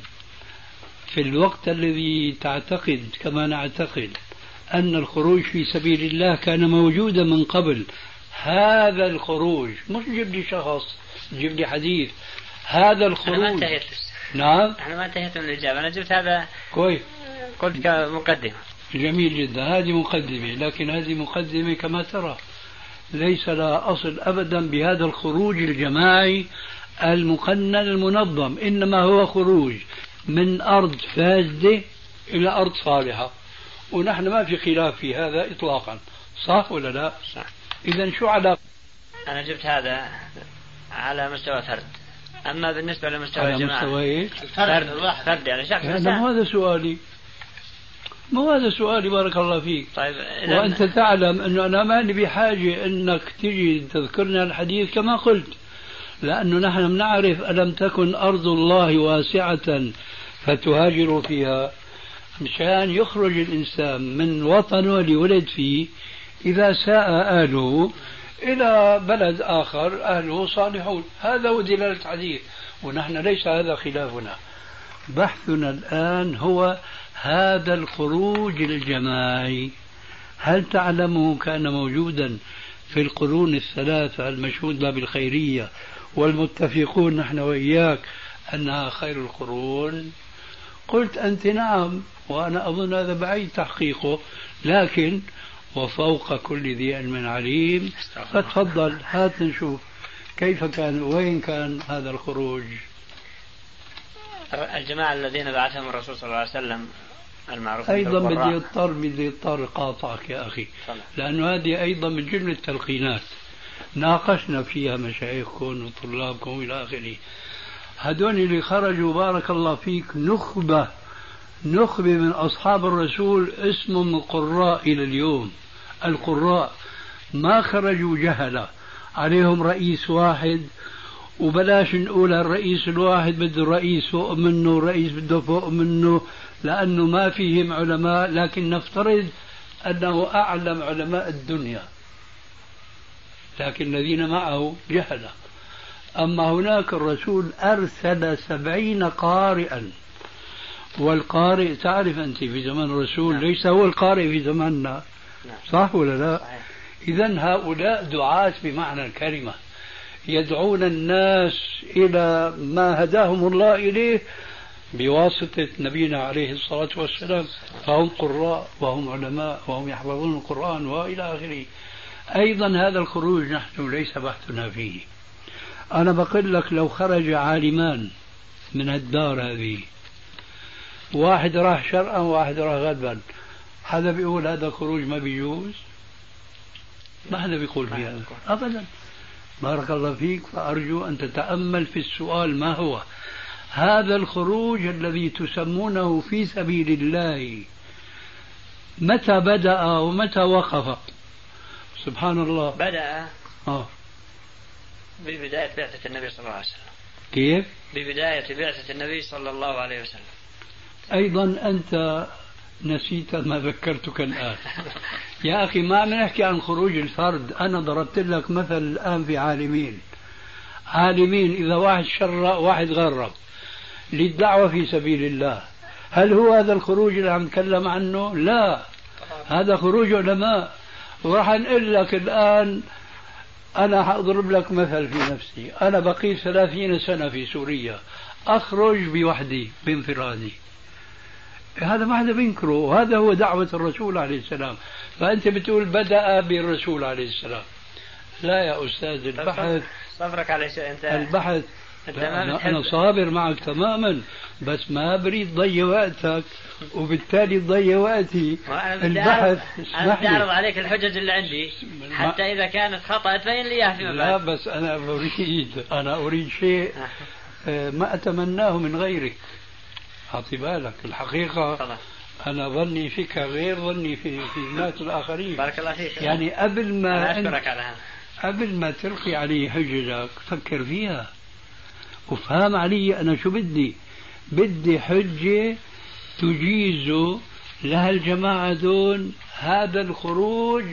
في الوقت الذي تعتقد كما نعتقد أن الخروج في سبيل الله كان موجودا من قبل؟ هذا الخروج، مش جيب لي شخص، جيب لي حديث. هذا الخروج أنا ما انتهيت. نعم أنا ما انتهيت من الإجابة، أنا جبت هذا كويس، قلت كمقدمة. جميل جدا، هذه مقدمة، لكن هذه مقدمة كما ترى ليس لها أصل أبدا بهذا الخروج الجماعي المقنن المنظم، إنما هو خروج من أرض فاسدة إلى أرض صالحة، ونحن ما في خلاف في هذا إطلاقا، صح ولا لا؟ صح. إذا شو علاقة؟ أنا جبت هذا على مستوى فرد، أما بالنسبة لمستوى الجماعة مستوى إيه؟ فرد فرد يعني شخص. ما هذا سؤالي، ما هذا سؤالي، بارك الله فيك. طيب وأنت تعلم أنه أنا ما لي بحاجة أنك تجي تذكرنا الحديث كما قلت، لأنه نحن بنعرف ألم تكن أرض الله واسعة فتهاجروا فيها. مشان يخرج الإنسان من وطنه اللي ولد فيه إذا ساء أهله إلى بلد آخر أهله صالحون. هذا هو دلالة الحديث، ونحن ليس هذا خلافنا. بحثنا الآن هو هذا الخروج الجماعي، هل تعلمه كان موجودا في القرون الثلاثة المشهود له بالخيرية والمتفقون نحن وإياك أنها خير القرون؟ قلت أنت نعم، وأنا أظن هذا بعيد تحقيقه، لكن وفوق كل ذي علم عليم. فتفضل هات نشوف كيف كان، وين كان هذا الخروج. الجماعة الذين بعثهم الرسول صلى الله عليه وسلم المعروف أيضا بدي يضطر بدي يضطر قاطعك يا أخي، لأنه هذه أيضا من جملة التلقينات ناقشنا فيها مشايخكم وطلابكم إلى آخره. هدول اللي خرجوا بارك الله فيك نخبة نخبة من أصحاب الرسول اسمهم القراء إلى اليوم، القراء ما خرجوا جهلة عليهم رئيس واحد، وبلاش نقول الرئيس الواحد بده رئيس فوق منه رئيس بده فوق منه، لأنه ما فيهم علماء، لكن نفترض أنه أعلم علماء الدنيا، لكن الذين معه جهلة. أما هناك الرسول أرسل سبعين قارئا، والقارئ تعرف أنت في زمن الرسول نعم. ليس هو القارئ في زمننا نعم. صح ولا لا؟ إذن هؤلاء دعاة بمعنى الكلمة، يدعون الناس إلى ما هداهم الله إليه بواسطة نبينا عليه الصلاة والسلام، فهم قراء وهم علماء وهم يحفظون القرآن وإلى آخره. أيضا هذا الخروج نحن ليس بحثنا فيه. أنا بقول لك لو خرج عالمان من الدار هذه، واحد راح شرقا وواحد راح غربا، هذا بيقول هذا خروج ما بيجوز؟ ما حدا بيقول فيها أبدا. بارك الله فيك. فأرجو أن تتأمل في السؤال، ما هو هذا الخروج الذي تسمونه في سبيل الله؟ متى بدأ ومتى وقف؟ سبحان الله، بدأ آه. ببداية بعثة النبي صلى الله عليه وسلم. كيف؟ ببداية بعثة النبي صلى الله عليه وسلم. أيضا أنت نسيت ما ذكرتك الآن. يا أخي ما عم نحكي عن خروج الفرد، أنا ضربت لك مثل الآن في عالمين عالمين إذا واحد شرق واحد غرب للدعوة في سبيل الله، هل هو هذا الخروج اللي عم نتكلم عنه؟ لا، هذا خروج علماء. وراح نقول لك الآن، أنا هأضرب لك مثل في نفسي، أنا بقيت ثلاثين سنة في سوريا، أخرج بوحدي بانفرادي، هذا ما حدا بينكره، وهذا هو دعوة الرسول عليه السلام. فأنت بتقول بدأ بالرسول عليه السلام. لا يا أستاذ، البحث صبرك على شيء أنت، البحث أنت أنا, أنا صابر معك تماما، بس ما بريد ضي وقتك وبالتالي ضي وقتي. البحث أنا بدي أعرض عليك الحجج اللي عندي، حتى إذا كانت خطأ تبين لي إياها فيما بعد. لا بس أنا أريد أنا أريد شيء ما أتمناه من غيرك، أعطي بالك. الحقيقة طبعا. أنا ظني فيك غير ظني في في الناس الآخرين. بارك الله فيك. يعني قبل ما أشكرك على هذا، قبل ما تلقي علي حجتك فكر فيها وفهم علي أنا شو بدي. بدي حجة تجيز لها الجماعة دون هذا الخروج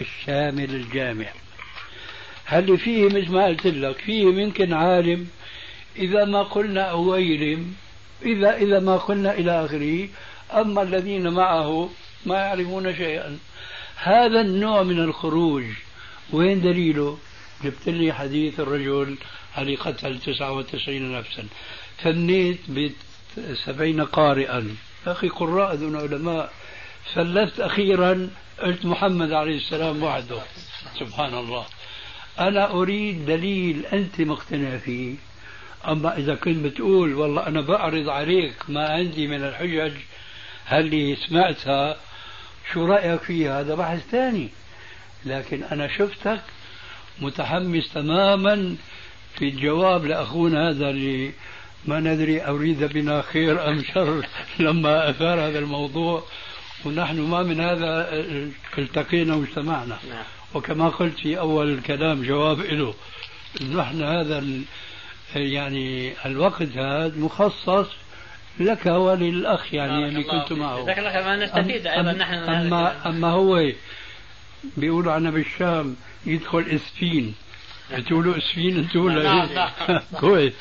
الشامل الجامع. هل فيه مثل ما قلت لك فيه ممكن عالم، إذا ما قلنا أويلم، إذا إذا ما قلنا إلى آخره، أما الذين معه ما يعرفون شيئا. هذا النوع من الخروج وين دليله؟ جبت لي حديث الرجل الذي قتل تسعة وتسعين نفسا، فنيت بسبعين قارئا، أخي قراء دون علماء، فلست أخيرا قلت محمد عليه السلام وحده. سبحان الله. أنا أريد دليل أنت مقتنع فيه. أما إذا كنت بتقول والله أنا بعرض عليك ما عندي من الحجج هاللي سمعتها شو رأيك فيها، هذا بحث ثاني. لكن أنا شفتك متحمس تماما في الجواب لأخونا هذا اللي ما ندري أريد بنا خير أم شر لما أثار هذا الموضوع، ونحن ما من هذا التقينا واجتمعنا. وكما قلت في أول الكلام جواب له، نحن هذا يعني الوقت هذا مخصص لك وللأخ يعني اللي كنت معه. لكن ما نستفيد أيضا نحن. أما أما هو بيقولوا عنا بالشام يدخل إسفين، بتقولوا إسفين أنتوا ولا كويس.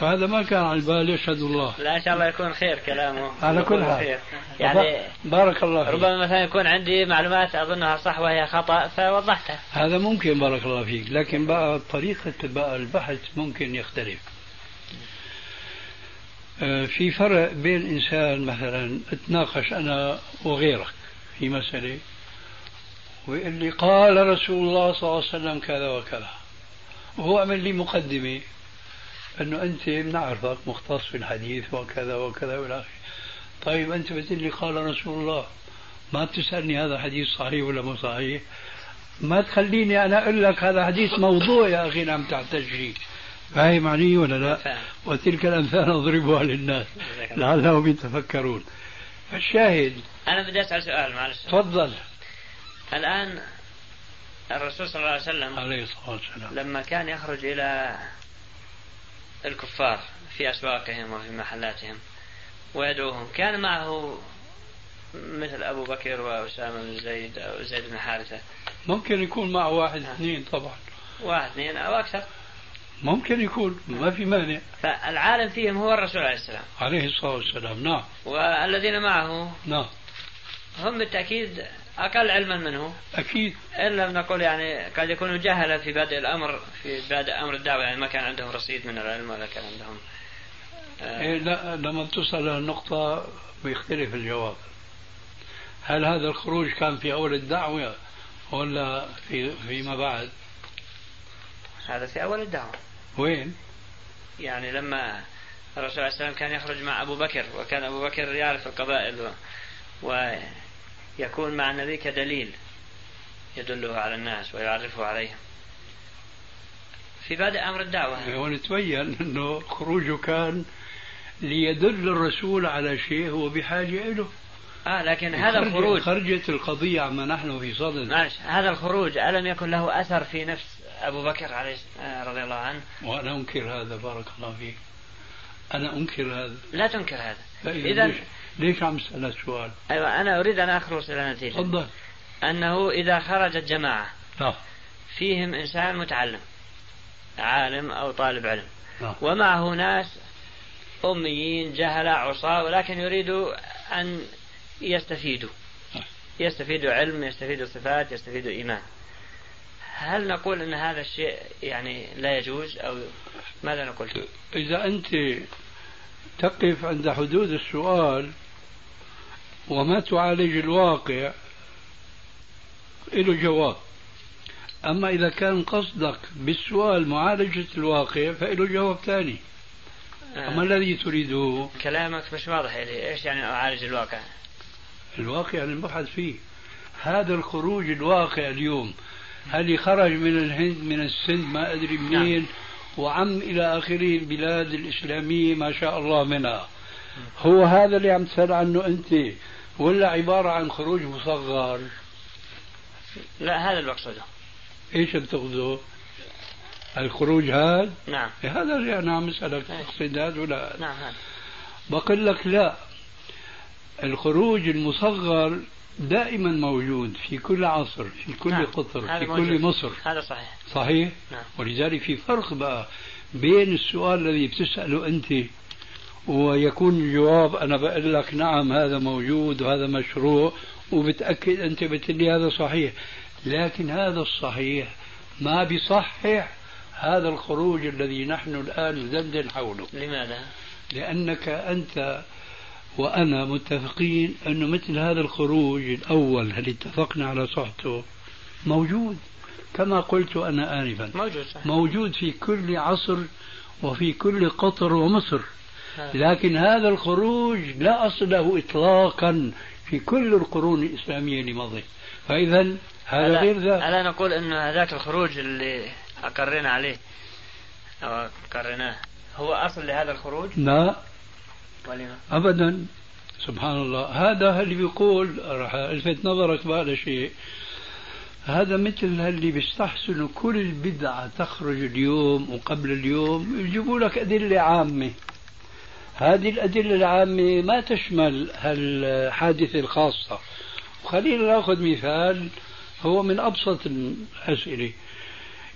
فهذا ما كان على بالي، أشهد الله. لا إن شاء الله يكون خير كلامه على كل حال. يعني بارك الله فيك. ربما مثلا يكون عندي معلومات أظنها صح وهي خطأ فوضحتها. هذا ممكن بارك الله فيك، لكن بقى طريقة بقى البحث ممكن يختلف. في فرق بين إنسان مثلا اتناقش أنا وغيرك في مسألة ويقول لي قال رسول الله صلى الله عليه وسلم كذا وكذا، وهو عمل لي مقدمة أنه أنت بنعرفك مختص في الحديث وكذا وكذا والى اخره. طيب أنت بتقول لي قال رسول الله، ما تسألني هذا حديث صحيح ولا مو صحيح، ما تخليني أنا أقول لك هذا حديث موضوع يا أخي عم تعتج فيه. فهي معني ولا لا؟ وتلك الأمثال أضربها للناس لعلهم يتفكرون. فالشاهد أنا بدي أسأل سؤال معلش. تفضل. الآن الرسول صلى الله عليه وسلم عليه الصلاة والسلام لما كان يخرج إلى الكفار في أسواقهم وفي محلاتهم ويدعوهم كان معه مثل أبو بكر وأسامة بن زيد أو زيد بن حارثة، ممكن يكون معه واحد اثنين طبعا، واحد اثنين أو أكثر ممكن يكون، ما في مانع. فالعالم فيهم هو الرسول عليه السلام عليه الصلاة والسلام. نعم. والذين معه نعم هم بالتأكيد أقل علما منه أكيد، إلا نقول يعني قد يكونوا جهلة في بادئ الأمر، في بادئ أمر الدعوة، يعني ما كان عندهم رصيد من العلم ولا كان عندهم آه إيه. لا لما تصل النقطة بيختلف الجواب. هل هذا الخروج كان في أول الدعوة ولا في فيما بعد؟ هذا في أول الدعوة. وين؟ يعني لما الرسول عليه السلام كان يخرج مع أبو بكر، وكان أبو بكر يعرف القبائل و يكون مع النبي كدليل يدله على الناس ويعرفه عليهم في بادئ أمر الدعوة. ونتبين أنه خروجه كان ليدل الرسول على شيء هو بحاجة له. آه لكن هذا الخروج خرجت القضية عما نحن في صدد. هذا الخروج ألم يكن له أثر في نفس أبو بكر عليه رضي الله عنه؟ وأنا أنكر هذا بارك الله فيك، أنا أنكر هذا. لا تنكر هذا. إذا ليش عم تسأل السؤال؟ أيوة أنا أريد أن أخرج إلى نتيجة. تفضل. أنه إذا خرجت جماعة لا. فيهم إنسان متعلم عالم أو طالب علم لا. ومعه ناس أميين جهلة عصاة ولكن يريدوا أن يستفيدوا لا. يستفيدوا علم، يستفيدوا صفات، يستفيدوا إيمان. هل نقول أن هذا الشيء يعني لا يجوز أو ماذا نقول؟ إذا أنت تقف عند حدود السؤال وما تعالج الواقع له جواب، أما إذا كان قصدك بالسؤال معالجة الواقع فإله جواب ثاني. أما آه. الذي تريده كلامك مش واضح إلي. إيش يعني أعالج الواقع؟ الواقع يعني نبحث فيه. هذا الخروج الواقع اليوم هل خرج من الهند من السند ما أدري منين نعم. وعم إلى آخره البلاد الإسلامية ما شاء الله منها، هو هذا اللي عم تسأل عنه أنت ولا عبارة عن خروج مصغر؟ لا هذا اللي أقصده. إيش بتقصده الخروج هذا؟ نعم هذا اللي أنا عم أسألك تقصد هذا ولا؟ نعم هذا بقول لك لا، الخروج المصغر دائما موجود في كل عصر في كل نعم. قطر في موجود. كل مصر هذا صحيح صحيح نعم. ولذلك في فرق بقى بين السؤال الذي بتسأله أنت ويكون الجواب أنا بقول لك نعم هذا موجود وهذا مشروع وبتأكد أنت بتلي هذا صحيح، لكن هذا الصحيح ما بيصحح هذا الخروج الذي نحن الآن ندندن حوله. لماذا؟ لأنك أنت وأنا متفقين أنه مثل هذا الخروج الأول هل اتفقنا على صحته موجود كما قلت أنا آنفا موجود, موجود في كل عصر وفي كل قطر ومصر ها. لكن هذا الخروج لا أصل له إطلاقا في كل القرون الإسلامية اللي مضت. فإذا هذا غير ذلك. ألا نقول أن هذاك الخروج اللي أقرنا عليه أو أقرناه هو أصل لهذا الخروج؟ لا أبدا. سبحان الله. هذا اللي بيقول راح الفت نظرك بهذا الشيء، هذا مثل اللي بيستحسنوا كل بدعة تخرج اليوم وقبل اليوم يجيبوا لك أدلة عامة هذه الأدلة العامة ما تشمل هالحادثة الخاصة. خلينا نأخذ مثال هو من أبسط الأسئلة.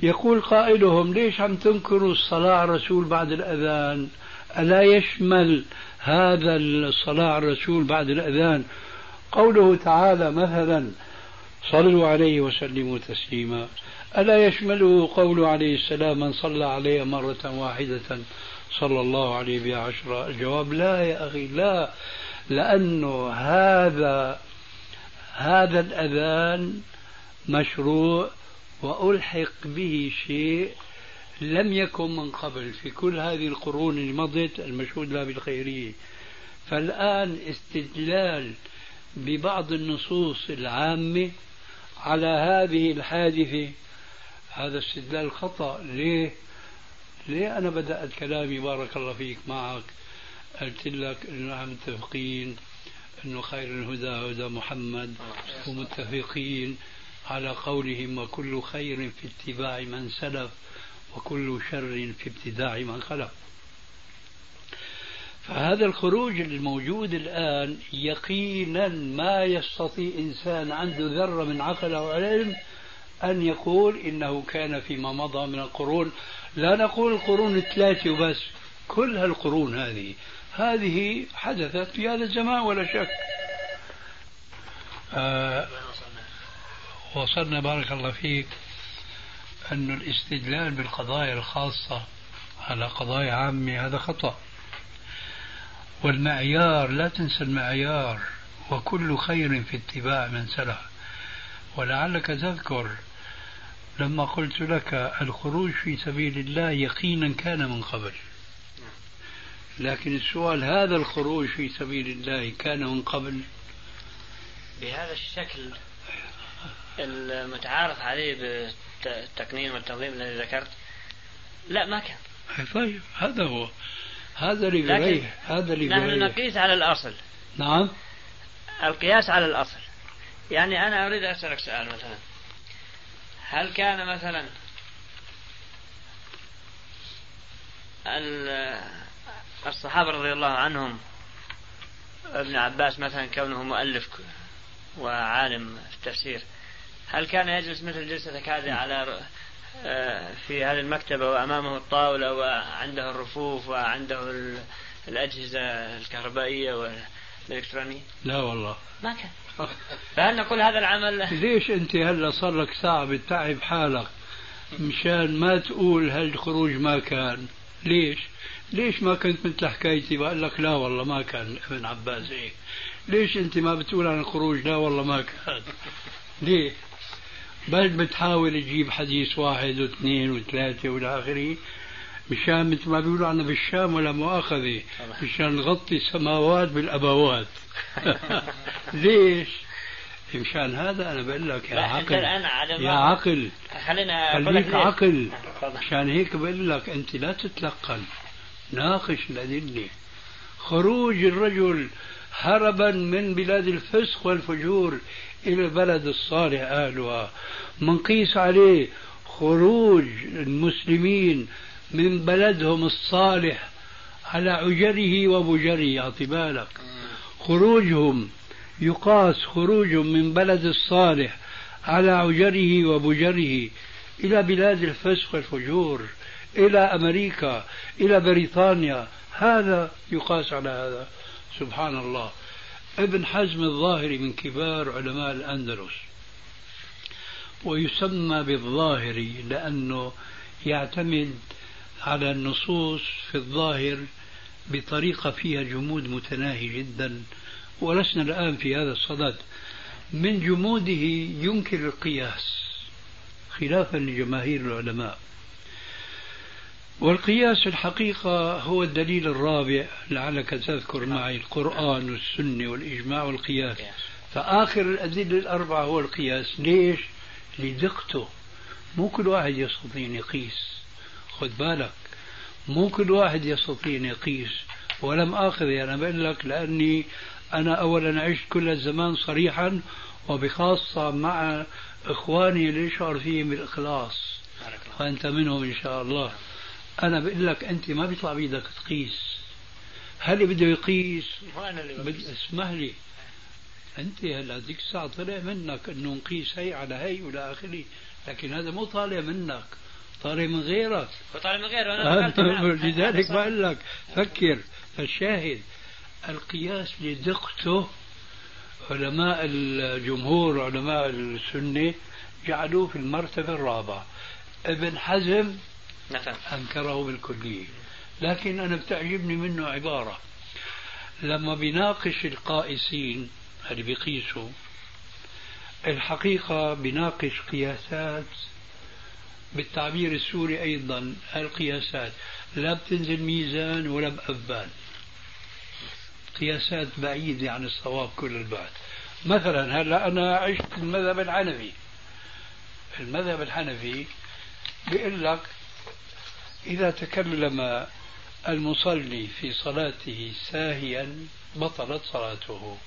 يقول قائلهم ليش عم تنكروا الصلاة على الرسول بعد الأذان؟ ألا يشمل هذا الصلاة على الرسول بعد الأذان قوله تعالى مثلا صلوا عليه وسلموا تسليما؟ ألا يشمل قوله عليه السلام من صلى عليه مرة واحدة صلى الله عليه بها عشرة؟ الجواب لا يا أخي لا، لأنه هذا هذا الأذان مشروع وألحق به شيء لم يكن من قبل في كل هذه القرون اللي مضت المشهود لها بالخيرية. فالآن استدلال ببعض النصوص العامة على هذه الحادثة هذا استدلال خطأ. ليه؟ ليه أنا بدأت كلامي بارك الله فيك معك قلت لك أنه نحن متفقين أنه خير الهدى هدى محمد ومتفقين على قولهم وكل خير في اتباع من سلف وكل شر في ابتداع من خلف. فهذا الخروج الموجود الآن يقينا ما يستطيع إنسان عنده ذرة من عقل أو علم أن يقول إنه كان فيما مضى من القرون، لا نقول القرون الثلاثة وبس، كل هالقرون هذه هذه حدثت في هذا الزمان ولا شك. آه وصلنا بارك الله فيك أن الاستدلال بالقضايا الخاصة على قضايا عامة هذا خطأ. والمعيار لا تنسى المعيار وكل خير في اتباع من سلف. ولعلك تذكر لما قلت لك الخروج في سبيل الله يقينا كان من قبل، لكن السؤال هذا الخروج في سبيل الله كان من قبل بهذا الشكل المتعارف عليه بالتقنين والتنظيم الذي ذكرت؟ لا ما كان. طيب هذا هو هذا اللي بيريح هذا اللي بيريح. نحن نقيس على الأصل. نعم القياس على الأصل. يعني أنا أريد أسألك سؤال مثلا، هل كان مثلا الصحابة رضي الله عنهم ابن عباس مثلا كونه مؤلف وعالم التفسير هل كان يجلس مثل جلستك هذه على في هذه المكتبة وأمامه الطاولة وعنده الرفوف وعنده الأجهزة الكهربائية والإلكترونية؟ لا والله ما كان. فهل نقول هذا العمل؟ ليش أنت هلا صار لك ساعة بتتعب حالك مشان ما تقول هالخروج ما كان؟ ليش ليش ما كنت مثل حكايتي بقول لك لا والله ما كان ابن عباس إيه؟ ليش أنت ما بتقول عن الخروج لا والله ما كان؟ ليه؟ بل بتحاول تجيب حديث واحد واثنين وثلاثة والآخرين مشان مثل ما بيقولوا عنا بالشام ولا مؤاخذة مشان نغطي السماوات بالأبوات. ليش؟ مشان هذا أنا بقول لك يا عقل يا عقل خليك عقل. مشان هيك بقول لك أنت لا تتلقن، ناقش الأدلة. خروج الرجل هربا من بلاد الفسق والفجور إلى البلد الصالح أهلها منقيس عليه خروج المسلمين من بلدهم الصالح على عجره وبجره. أعطبالك خروجهم يقاس خروجهم من بلد الصالح على عجره وبجره إلى بلاد الفسق والفجور، إلى أمريكا، إلى بريطانيا، هذا يقاس على هذا. سبحان الله. ابن حزم الظاهري من كبار علماء الأندلس ويسمى بالظاهري لأنه يعتمد على النصوص في الظاهر بطريقة فيها جمود متناهي جدا ولسنا الآن في هذا الصدد. من جموده ينكر القياس خلافا لجماهير العلماء، والقياس الحقيقة هو الدليل الرابع لعلك تذكر معي القرآن والسنة والإجماع والقياس. فآخر الأدلة الأربعة هو القياس. ليش؟ لدقته. مو كل واحد يستطيع أن يقيس، خد بالك، مو كل واحد يستطيع أن يقيس. ولم آخذ أنا بقول لك لأني أنا أولا عشت كل الزمان صريحا وبخاصة مع إخواني اللي أشعر فيهم بالإخلاص وأنت منهم إن شاء الله. أنا بقول لك أنت ما بيطلع بيدك تقيس، هل بده يقيس؟ اسمح لي انت هلا ذيك الساعه طلع منك انه نقيس هي على هي ولا اخره، لكن هذا مو طالع منك، طالع من غيرك. طالع من غيره انا لذلك بقول لك فكر. فالشاهد القياس لدقته علماء الجمهور علماء السنه جعلوه في المرتبه الرابعه. ابن حزم انكره بالكليه، لكن انا بتعجبني منه عباره لما بيناقش القائسين اللي بيقيسوا الحقيقه، بيناقش قياسات بالتعبير السوري ايضا، القياسات لا بتنزل ميزان ولا بأبان، قياسات بعيده عن الصواب كل البعد. مثلا هلا انا عشت المذهب الحنفي، المذهب الحنفي بيقول لك إذا تكلم المصلي في صلاته ساهيا بطلت صلاته.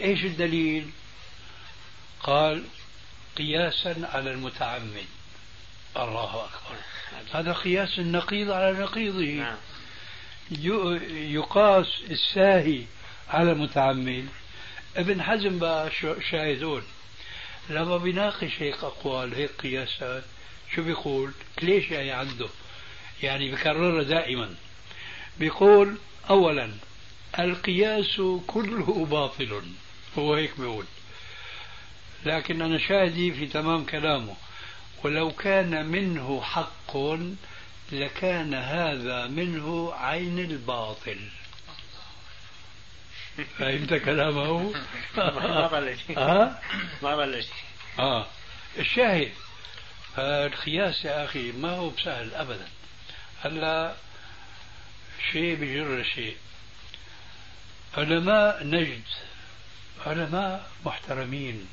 إيش الدليل؟ قال قياسا على المتعمد. الله أكبر، هذا قياس النقيض على نقيضه. يقاس الساهي على المتعمد. ابن حزم بقى شاهدون لما بيناقش هيك أقوال هيك قياسات شو بيقول؟ ليش هي عنده يعني بكررها دائما. بيقول أولا القياس كله باطل، هو هيك بيقول، لكن أنا شاهدي في تمام كلامه، ولو كان منه حق لكان هذا منه عين الباطل. فهمت كلامه؟ ما بلش ها؟ ما بلش اه الشاهد القياس يا أخي ما هو بسهل أبدا. هلا شيء بجر شيء، علماء نجد علماء محترمين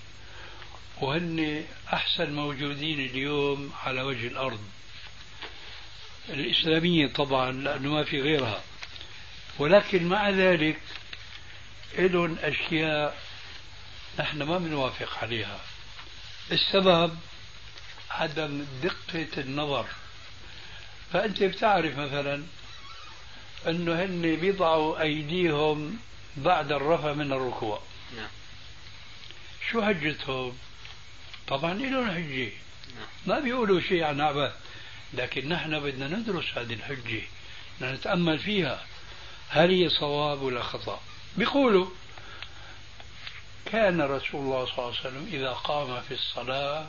وهن أحسن موجودين اليوم على وجه الأرض الإسلامية طبعا لأنه ما في غيرها، ولكن مع ذلك إلهم أشياء نحن ما بنوافق عليها. السبب عدم دقة النظر. فأنت بتعرف مثلا أنه هن بيضعوا أيديهم بعد الرفع من الركوع. نعم. شو هجتهم؟ طبعا لهم حجة، ما بيقولوا شيء عن عبث، لكن نحن بدنا ندرس هذه الحجة، بدنا نتأمل فيها هل هي صواب ولا خطأ. بيقولوا كان رسول الله صلى الله عليه وسلم إذا قام في الصلاة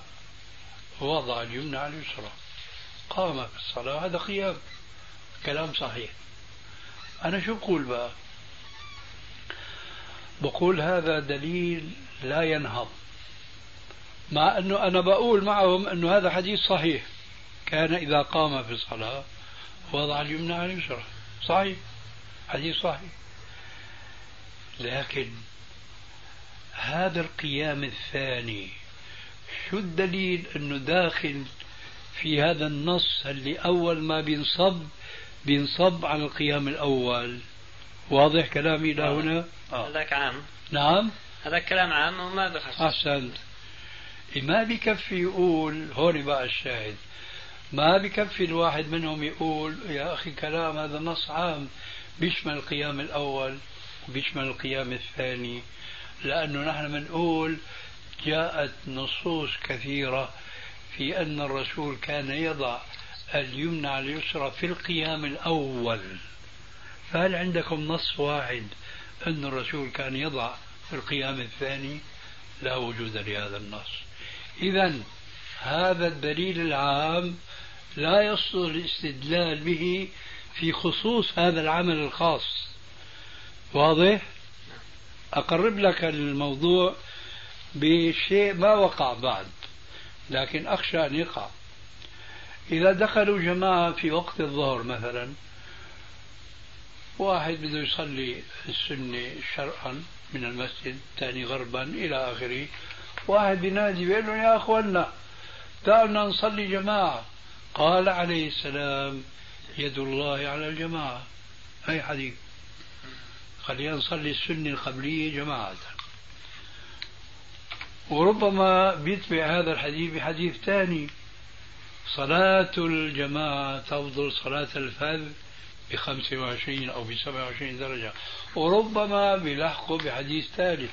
وضع اليمنى على اليسرى، قام في الصلاة، هذا قيام، كلام صحيح. أنا شو بقول بقى؟ بقول هذا دليل لا ينهض، مع أنه أنا بقول معهم أنه هذا حديث صحيح، كان إذا قام في الصلاة وضع اليمنى على اليسرى، صحيح، حديث صحيح، لكن هذا القيام الثاني شو الدليل أنه داخل في هذا النص اللي أول ما بينصب بينصب على القيام الأول؟ واضح كلامي لهنا؟ هذاك عام. نعم هذاك كلام عام وما بخص. أحسنت. ما بكفي يقول هون بقى الشاهد، ما بكفي الواحد منهم يقول يا أخي كلام هذا نص عام بيشمل القيام الأول وبيشمل القيام الثاني، لأنه نحن بنقول جاءت نصوص كثيرة في أن الرسول كان يضع اليمنى على اليسرى في القيام الأول، فهل عندكم نص واحد أن الرسول كان يضع في القيام الثاني؟ لا وجود لهذا النص. إذا هذا الدليل العام لا يصدر الاستدلال به في خصوص هذا العمل الخاص. واضح؟ أقرب لك الموضوع بشيء ما وقع بعد، لكن أخشى أن يقع. إذا دخلوا جماعة في وقت الظهر مثلا، واحد بده يصلي السنة شرقا من المسجد، ثاني غربا إلى آخره، واحد بينادي بيقول له يا أخوانا تعالوا نصلي جماعة، قال عليه السلام يد الله على الجماعة، هي حديث، خلينا نصلي السنة القبلية جماعة. وربما بيتبع هذا الحديث بحديث ثاني، صلاة الجماعة تفضل صلاة الفرد بخمسة وعشرين أو بسبعة وعشرين درجة، وربما بلحقه بحديث ثالث: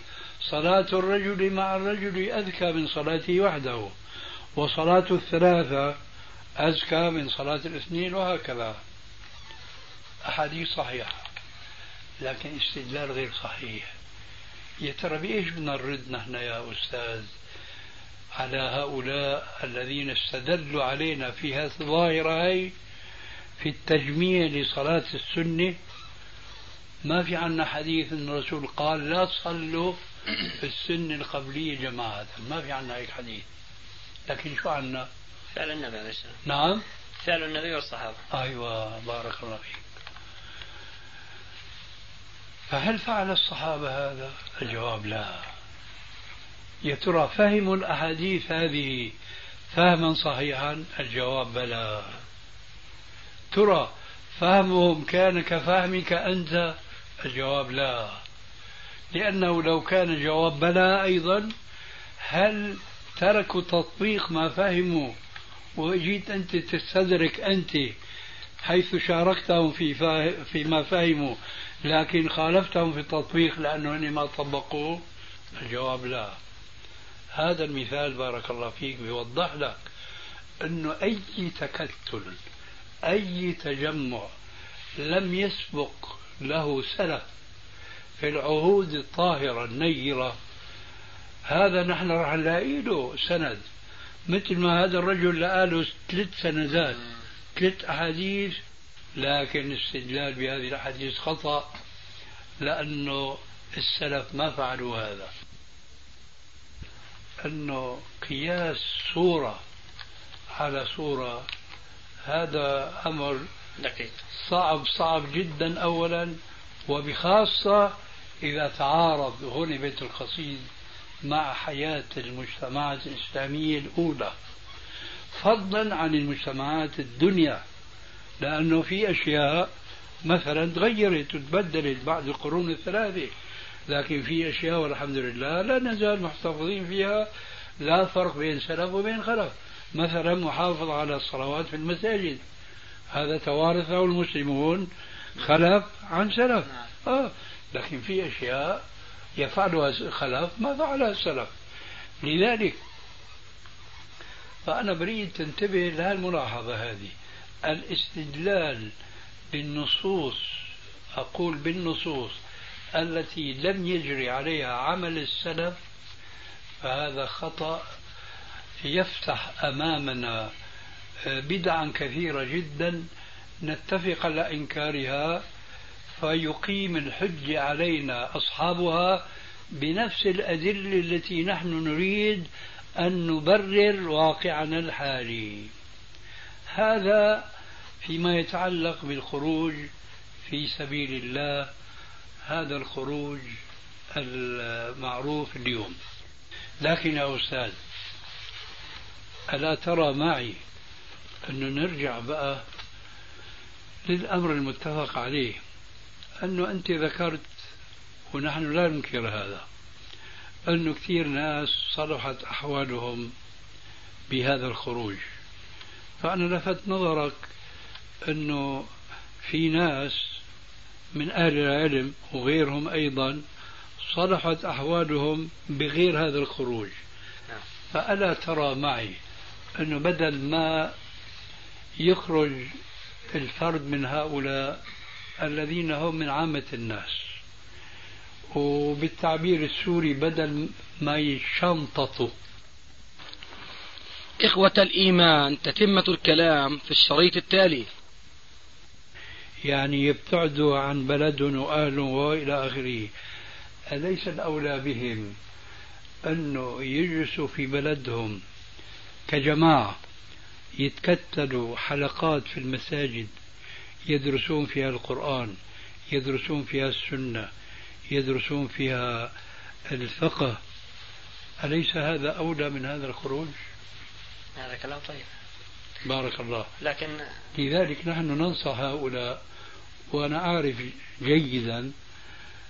صلاة الرجل مع الرجل أذكى من صلاته وحده، وصلاة الثلاثة أزكى من صلاة الاثنين، وهكذا. أحاديث صحيحة لكن استدلال غير صحيح. يا ترى بإيش بدنا نرد نحن يا أستاذ على هؤلاء الذين استدلوا علينا في هذه الظاهرة هي في التجميع لصلاة السنة؟ ما في عنا حديث أن الرسول قال لا تصلوا في السنة القبلية جماعة، ما في عنا هيك حديث. لكن شو عنا؟ فعل النبي عليه السلام. نعم، فعل النبي والصحابة. أيوة، بارك الله فيك. فهل فعل الصحابة هذا؟ الجواب لا. يا ترى فهموا الأحاديث هذه فهما صحيحا؟ الجواب بلى. ترى فهمهم كان كفهمك أنت؟ الجواب لا، لأنه لو كان جواب بلى أيضا هل تركوا تطبيق ما فهموا وجيت أنت تستدرك أنت حيث شاركتهم في فا... فيما فهموا لكن خالفتهم في التطبيق لأنه هن ما طبقوه؟ الجواب لا. هذا المثال بارك الله فيك بيوضح لك أنه أي تكتل، أي تجمع لم يسبق له سلف في العهود الطاهرة النيرة، هذا نحن راح نلاقي له سند، مثل ما هذا الرجل لقى له ثلاث سندات، ثلاث أحاديث. لكن الاستدلال بهذه الأحاديث خطأ، لأنه السلف ما فعلوا هذا. أنه قياس صورة على صورة هذا أمر دقيق صعب صعب جدا أولا، وبخاصة إذا تعارض هون بيت القصيد مع حياة المجتمعات الإسلامية الأولى، فضلا عن المجتمعات الدنيا، لأنه في أشياء مثلا تغيرت وتبدلت بعد القرون الثلاثة، لكن في أشياء والحمد لله لا نزال محتفظين فيها، لا فرق بين سلف وبين خلف. مثلا محافظ على الصلوات في المساجد، هذا توارثه المسلمون خلف عن سلف. آه. لكن في أشياء يفعلها الخلف ما فعلها السلف. لذلك فأنا بريد تنتبه لهالملاحظة هذه. الاستدلال بالنصوص، أقول بالنصوص التي لم يجري عليها عمل السلف، فهذا خطأ يفتح أمامنا بدعا كثيرة جدا نتفق على إنكارها، فيقيم الحجة علينا أصحابها بنفس الأدلة التي نحن نريد أن نبرر واقعنا الحالي. هذا فيما يتعلق بالخروج في سبيل الله، هذا الخروج المعروف اليوم. لكن يا أستاذ، ألا ترى معي أنه نرجع بقى للأمر المتفق عليه؟ أنه أنت ذكرت ونحن لا ننكر هذا أنه كثير ناس صلحت أحوالهم بهذا الخروج، فأنا لفت نظرك أنه في ناس من أهل العلم وغيرهم أيضا صلحت أحوالهم بغير هذا الخروج، فألا ترى معي أنه بدل ما يخرج الفرد من هؤلاء الذين هم من عامة الناس، وبالتعبير السوري بدل ما يشنططوا، إخوة الإيمان، تتمة الكلام في الشريط التالي، يعني يبتعدوا عن بلد وأهل وإلى آخره، أليس الأولى بهم أنه يجلسوا في بلدهم كجماعة، يتكتلوا حلقات في المساجد يدرسون فيها القرآن، يدرسون فيها السنة، يدرسون فيها الفقه؟ أليس هذا أولى من هذا الخروج؟ هذا كلام طيب بارك الله. لكن لذلك نحن ننصح هؤلاء، وأنا أعرف جيدا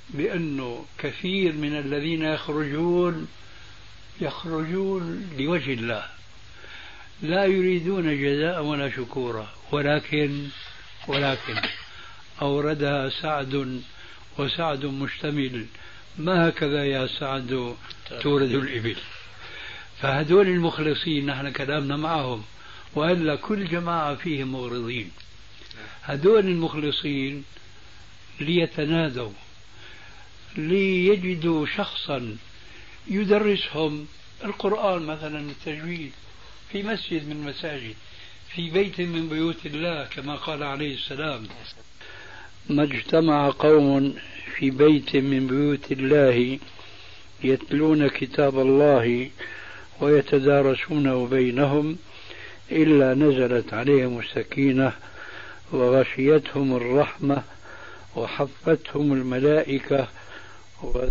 بأنه كثير من الذين يخرجون يخرجون لوجه الله، لا يريدون جزاء ولا شكورا، ولكن ولكن أوردها سعد وسعد مشتمل، ما هكذا يا سعد تورد الإبل. فهدول المخلصين نحن كلامنا معهم، وإلا كل جماعة فيهم مغرضين. هدول المخلصين ليتنادوا ليجدوا شخصا يدرسهم القرآن مثلا، التجويد، في مسجد من مساجد، في بيت من بيوت الله، كما قال عليه السلام: ما اجتمع قوم في بيت من بيوت الله يتلون كتاب الله ويتدارسونه بينهم إلا نزلت عليهم السكينة وغشيتهم الرحمة وحفتهم الملائكة و...